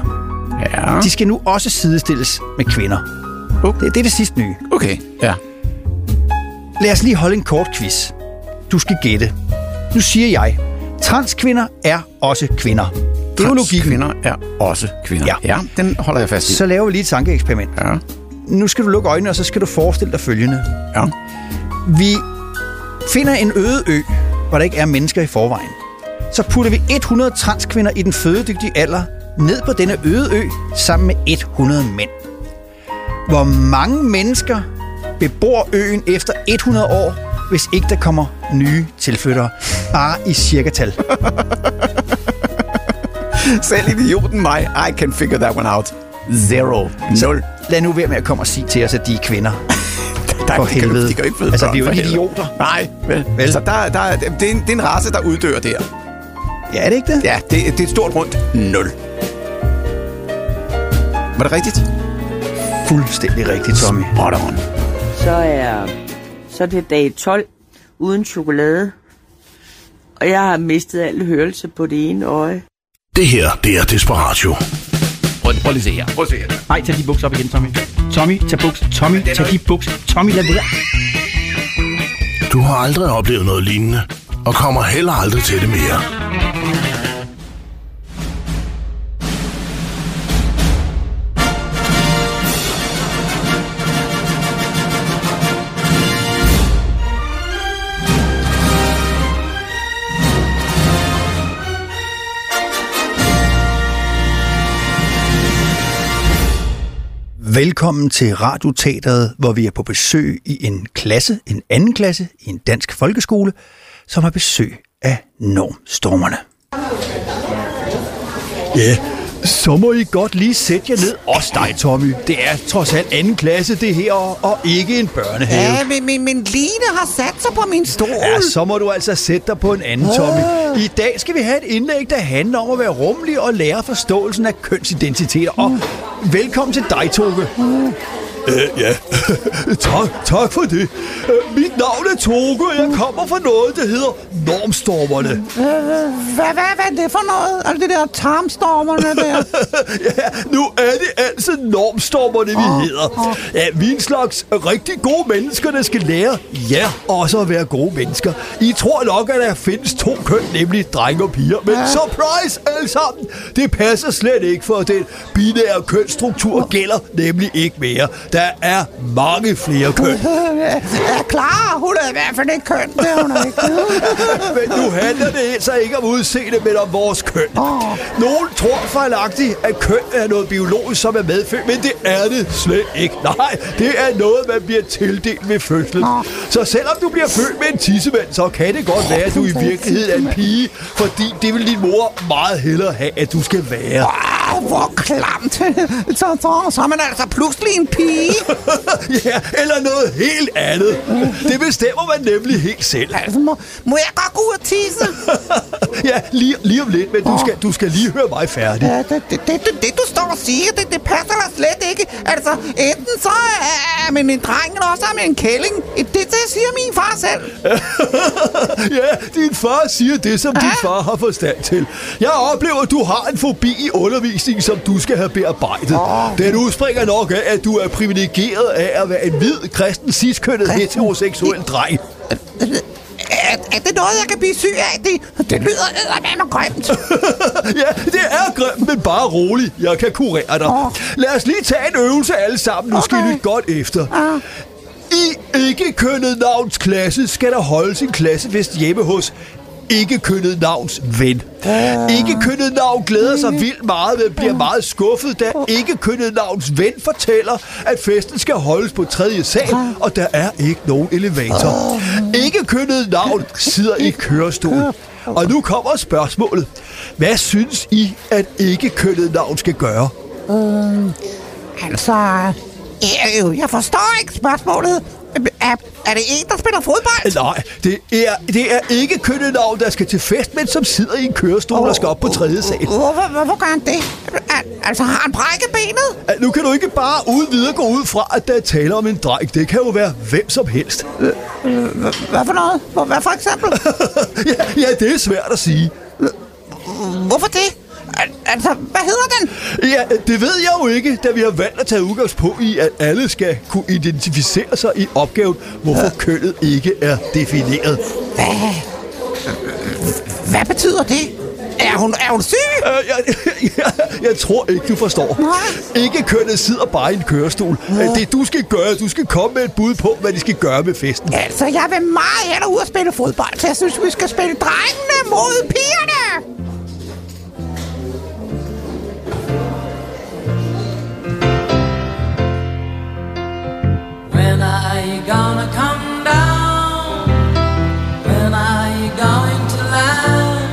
Ja. De skal nu også sidestilles med kvinder. Okay. Det, det er det sidste nye. Okay, ja. Lad os lige holde en kort quiz. Du skal gætte. Nu siger jeg, transkvinder er også kvinder. Det er logikken. Transkvinder er også kvinder. Ja. ja, den holder jeg fast i. Så laver vi lige et tankeeksperiment. Ja. Nu skal du lukke øjnene, og så skal du forestille dig følgende. Ja. Vi finder en øde ø hvor der ikke er mennesker i forvejen. Så putter vi hundrede transkvinder i den fødedygtige alder ned på denne øde ø sammen med hundrede mænd. Hvor mange mennesker bebor øen efter hundrede år, hvis ikke der kommer nye tilflyttere? Bare i cirkatal. Selv idioten mig, I can figure that one out. Zero. Nul. Lad nu være med at komme og sige til os, at de er kvinder. Der, for helvede. De kan jo ikke føde altså, børn. Altså, vi er jo ikke idioter. Nej, vel. vel. Så der, der, det, er en, det er en race, der uddør der. Ja, er det ikke det? Ja, det, det er et stort rundt nul. Var det rigtigt? Fuldstændig rigtigt, Tommy. Spot on. Så er, så er det dag tolv uden chokolade. Og jeg har mistet al hørelse på det ene øje. Det her, det er Desperatio. Prøv lige se her. Prøv se her. Nej, tag de bukser op igen, Tommy. Tommy, tag bukser. Tommy, ja, tag de bukser. Tommy, lad være. Du har aldrig oplevet noget lignende, og kommer heller aldrig til det mere. Velkommen til Radioteateret, hvor vi er på besøg i en klasse, en anden klasse, i en dansk folkeskole, som har besøg af normstormerne. Ja, så må I godt lige sætte jer ned. Også dig, Tommy. Det er trods alt anden klasse, det her, og ikke en børnehave. Ja, men, men, men Line har sat sig på min stol. Ja, så må du altså sætte dig på en anden, Tommy. I dag skal vi have et indlæg, der handler om at være rummelig og lære forståelsen af kønsidentiteter. Og mm. velkommen til dig, Toke. Mm. Uh, ja, tak, tak for det. Uh, mit navn er Toke, og jeg kommer fra noget, der hedder normstormerne. Uh, hvad, hvad, hvad er det for noget? Er det der tarmstormerne der? Ja, nu er det altså normstormerne, vi uh, hedder. Uh. Ja, vi er en slags rigtig gode mennesker, der skal lære jer også at være gode mennesker. I tror nok, at der findes to køn, nemlig drenge og piger. Men uh. surprise alle sammen, det passer slet ikke, for den binære kønsstruktur uh. gælder nemlig ikke mere. Der er mange flere køn. Er klar, hun er i hvert fald ikke køn. Det er hun ikke. Men nu handler det så ikke om udseende, men om vores køn. Oh. Nogle tror fejlagtigt, at køn er noget biologisk, som er medfødt, men det er det slet ikke. Nej, det er noget, man bliver tildelt ved fødslen. Oh. Så selvom du bliver født med en tissemand, så kan det godt være, at du i virkeligheden er en pige, fordi det vil din mor meget hellere have, at du skal være. Oh, hvor klamt. Så, så, så er man altså pludselig en pige. Ja, eller noget helt andet. Det bestemmer man nemlig helt selv. Altså, må, må jeg godt gå ud og tisse? Ja, lige, lige om lidt, men du skal, du skal lige høre mig færdig. Ja, det, det, det, det, du står og siger, det, det passer da slet ikke. Altså, enten så er man en dreng, eller også er man en kælling. Det, det siger min far selv. Ja, din far siger det, som ja. din far har forstand til. Jeg oplever, at du har en fobi i undervisning, som du skal have bearbejdet. Oh. Den udspringer nok af, at du er privilegeret af at være en hvid, kristen, cis-kønnet, heteroseksuel dreng. Er, er det noget, jeg kan blive syg af? Det, det lyder eddermame grimt. Ja, det er grimt, men bare rolig. Jeg kan kurere dig. Oh. Lad os lige tage en øvelse alle sammen. Nu skal okay. I lytte godt efter. Ah. I ikke-kønnet navns klasse skal der holdes en klassefest hjemme hos ikke-kønnet navns ven. Uh, ikke-kønnet navn glæder sig vildt meget, men bliver meget skuffet, da ikke-kønnet navns ven fortæller, at festen skal holdes på tredje sal, og der er ikke nogen elevator. Ikke-kønnet navn sidder i kørestol. Og nu kommer spørgsmålet. Hvad synes I, at ikke-kønnet navn skal gøre? Uh, altså... Jeg, jeg forstår ikke spørgsmålet. Er, er det en, der spiller fodbold? Nej, det er, det er ikke kønnenavn, der skal til fest, men som sidder i en kørestol oh, og skal op på tredje sal. Oh, oh, oh, hvorfor gør han det? Al- altså, har han brækket benet? Al- nu kan du ikke bare uden videre gå ud fra, at der taler om en dreng. Det kan jo være hvem som helst. H- h- hvad for noget? H- hvad for eksempel? ja, ja, det er svært at sige. Hvorfor det? Altså, hvad hedder den? Ja, det ved jeg jo ikke, da vi har valgt at tage udgangspunkt i, at alle skal kunne identificere sig i opgaven, hvorfor kønnet ikke er defineret. Hvad? Hvad betyder det? Er, Er hun, er hun syg? Øh, jeg, jeg, jeg tror ikke, du forstår. Nej. Ikke kønnet sidder bare i en kørestol. Ja. Det du skal gøre, du skal komme med et bud på, hvad de skal gøre med festen. Altså, jeg vil meget hellere ud og spille fodbold, så jeg synes, vi skal spille drengene mod pigerne. When are you gonna come down? When are you going to land?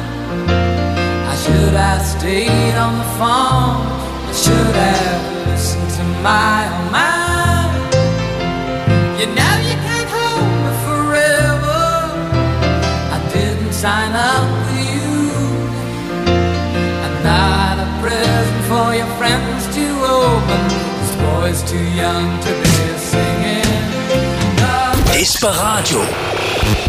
I should have stayed on the phone. I should have listened to my own mind. You know you can't hold me forever. I didn't sign up for you. I'm not a present for your friends to open. This boy's too young to be singing. Desperadio.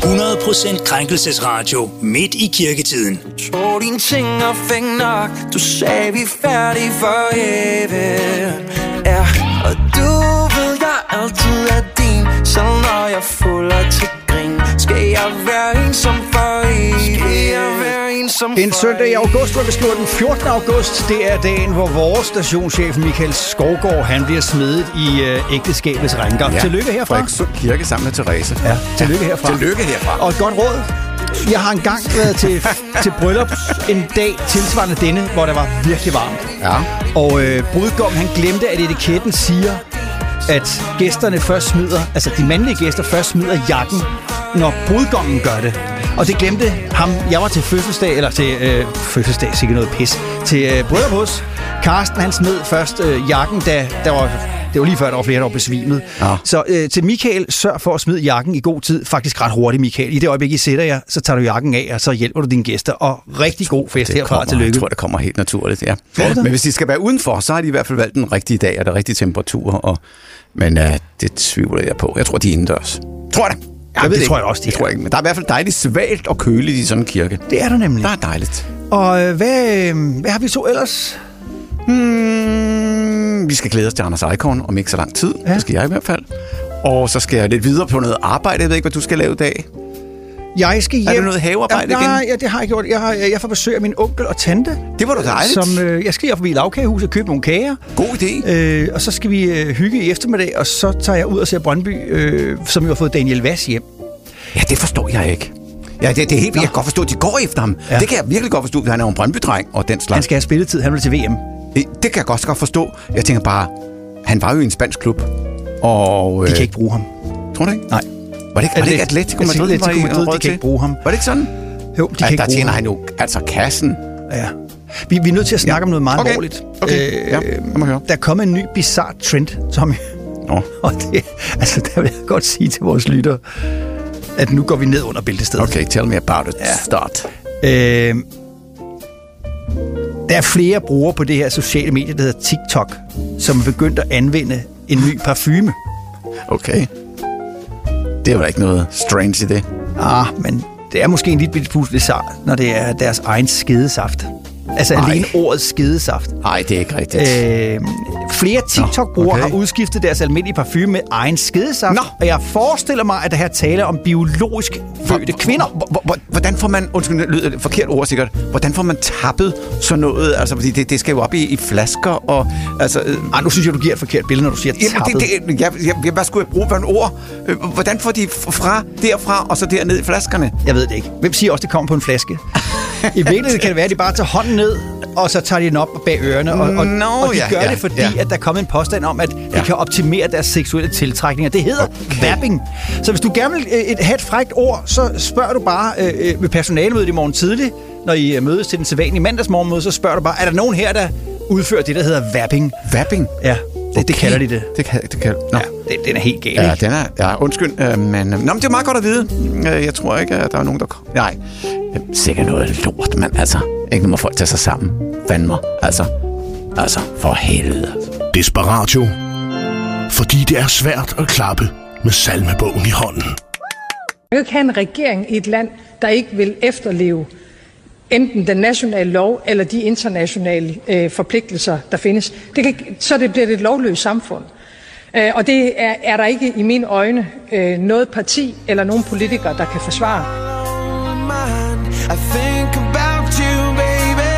hundrede procent krænkelsesradio midt i kirketiden. Tror dine ting og fæng nok. Du sagde vi færdige for evigt. Ja, og du ved jeg altid er din. Så når jeg fulder til grin, skal jeg være en som for evigt. En søndag i august, hvor vi skriver den fjortende august, det er dagen, hvor vores stationschef Michael Skovgaard, han bliver smedet i øh, ægteskabets rænker. Ja. Tillykke herfra. Frederikssund Kirke sammen med Therese. Ja, tillykke herfra. Tillykke herfra. Og et godt råd. Jeg har engang været til, til bryllup en dag tilsvarende denne, hvor der var virkelig varmt. Ja. Og øh, brudgommen, han glemte, at etiketten siger, at gæsterne først smider, altså de mandlige gæster først smider jakken, når brudgommen gør det. Og det glemte ham. Jeg var til fødselsdag, eller til øh, fødselsdag, sikkert noget pis, til øh, bryllup hos Carsten, han smed først øh, jakken, da der var, det var lige før, der var flere, der var besvimet. Ja. Så øh, til Michael, sørg for at smide jakken i god tid, faktisk ret hurtigt, Michael. I det øjeblik, I sætter jer, så tager du jakken af, og så hjælper du dine gæster. Og rigtig god fest herfra, tillykke. Jeg tror, det kommer helt naturligt, ja. Men hvis de skal være udenfor, så har de i hvert fald valgt den rigtige dag, og der rigtige temperaturer. Og... Men øh, det tvivler jeg på. Jeg tror, de er indendørs. Tror det. Jeg, jeg ved det, det tror jeg også, det tror jeg ikke. Men der er i hvert fald dejligt svalt og køligt i sådan en kirke. Det er der nemlig. Der er dejligt. Og øh, hvad, hvad har vi så ellers? Hmm, vi skal glæde os til Anders Eichhorn om ikke så lang tid. Ja. Det skal jeg i hvert fald. Og så skal jeg lidt videre på noget arbejde. Jeg ved ikke, hvad du skal lave i dag. Jeg skal hjem. Er det noget havearbejde ja, nej, igen? Nej, ja, det har jeg gjort. Jeg, har, jeg får besøg af min onkel og tante. Det var da dejligt. Som, øh, jeg skal hjem forbi Lavkagehuset og købe nogle kager. God idé. Øh, og så skal vi øh, hygge i eftermiddag, og så tager jeg ud og ser Brøndby, øh, som jo har fået Daniel Vass hjem. Ja, det forstår jeg ikke. Ja, det, det er helt vildt. Jeg kan godt forstå, at de går efter ham. Ja. Det kan jeg virkelig godt forstå, for han er jo en Brøndby-dreng og den slags. Han skal have spilletid, han vil til V M. Det, det kan jeg godt forstå. Jeg tænker bare, han var jo i en spansk klub. Og, øh, de kan ikke bruge ham. Tror du ikke? Nej. Var det ikke, ikke Atletico Madrid, de kan til? Ikke bruge ham. Var det ikke sådan? Jo, de kan altså, ikke bruge ham. Der tjener han jo altså kassen. Ja. Vi, vi er nødt til at snakke ja. om noget meget okay. alvorligt. Okay, øh, ja. Der er kommet en ny bizarre trend, Tommy. Nå. Og det, altså, der vil jeg godt sige til vores lytter, at nu går vi ned under bæltestedet. Okay, tell me about it. Ja. Start. Øh, der er flere brugere på det her sociale medie, der hedder TikTok, som er begyndt at anvende en ny parfume. Okay. Det er jo ikke noget strange i det. Ah, men det er måske en lille bitte smule bizarrt, når det er deres egen skedesaft. Altså Ej. alene ordet skedesaft. Nej, det er ikke rigtigt. Øh, flere TikTok-brugere okay. har udskiftet deres almindelige parfume med egen skedesaft. Nå. Og jeg forestiller mig, at der her taler om biologisk fødte kvinder. Hvordan får man, undskyld, lyder forkert ord sikkert, hvordan får man tappet sådan noget? Altså, fordi det, det skal jo op i, i flasker og... Altså, øh, Ej, nu synes jeg, du giver et forkert billede, når du siger tappet. Jamen, det, det, jeg, jeg, hvad skulle jeg bruge for en ord? Hvordan får de fra derfra og så derned i flaskerne? Jeg ved det ikke. Hvem siger også, det kommer på en flaske? I virkeligheden kan det være, at de bare tager hånden ned, og så tager de den op bag ørerne. Og, og, no, og de ja, gør ja, det, fordi ja. at der kommer en påstand om, at ja. de kan optimere deres seksuelle tiltrækninger. Det hedder okay. vapping. Så hvis du gerne vil et, have et frækt ord, så spørger du bare øh, ved personalemødet i morgen tidlig, når I mødes til den sædvanlige mandagsmorgenmøde, så spørger du bare, er der nogen her, der udfører det, der hedder vapping? Vapping? Ja. Det, okay. det kalder de det. Det, det kalder ja, det, den er helt galt. Ja, den er... Ja, undskyld, øh, men... Øh, nå, men det er meget godt at vide. Øh, jeg tror ikke, at der er nogen, der... Kom. Nej. Sikkert noget lort, mand. Altså, ikke når folk tager sig sammen. Fand mig. Altså, altså, for helvede. Desperatio. Fordi det er svært at klappe med salmebogen i hånden. Man kan ikke have en regering i et land, der ikke vil efterleve enten den nationale lov eller de internationale øh, forpligtelser, der findes. Det kan, så det bliver det et lovløst samfund. Øh, og det er, er der ikke i mine øjne øh, noget parti eller nogen politikere, der kan forsvare. I think about you, baby.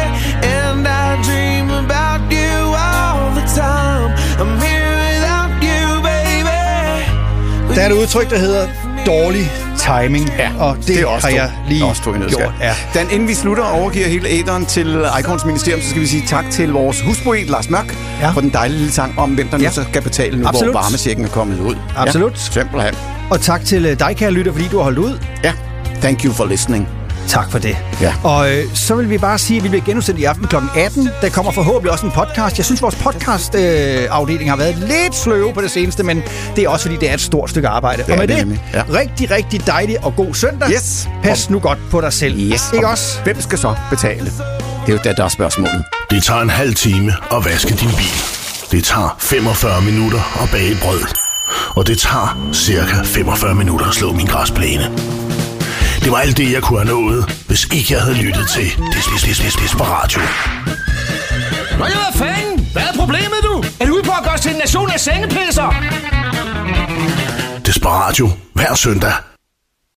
Der er et udtryk, der hedder dårlig timing, ja, og det, det er har jeg lige gjort. Ja. Dan, inden vi slutter og overgiver hele æderen til Icons Ministerium, så skal vi sige tak til vores huspoet Lars Mørk, ja, for den dejlige lille sang om, hvem der nu ja. så skal betale nu, absolut, hvor varmechecken er kommet ud. Absolut. Ja, simpelthen. Og tak til dig, kære lytter, fordi du har holdt ud. Ja, thank you for listening. Tak for det. Ja. Og øh, så vil vi bare sige, at vi bliver genudsendt i aften klokken atten. Der kommer forhåbentlig også en podcast. Jeg synes, vores podcastafdeling øh, har været lidt sløve på det seneste, men det er også, fordi det er et stort stykke arbejde. Ja, og med det, det ja. rigtig, rigtig dejlig og god søndag. Yes. Pas nu godt på dig selv. Yes. Ikke også? Hvem skal så betale? Det er jo det, der er spørgsmålet. Det tager en halv time at vaske din bil. Det tager femogfyrre minutter at bage brød. Og det tager cirka femogfyrre minutter at slå min græsplæne. Det var alt det, jeg kunne have nået, hvis ikke jeg havde lyttet til det spids, spids, spids, spids på radio. Nå, hvad fanden? Hvad er problemet, du? Er du ude på at gøre os til en nation af sengepisser? Desperatio. Hver søndag.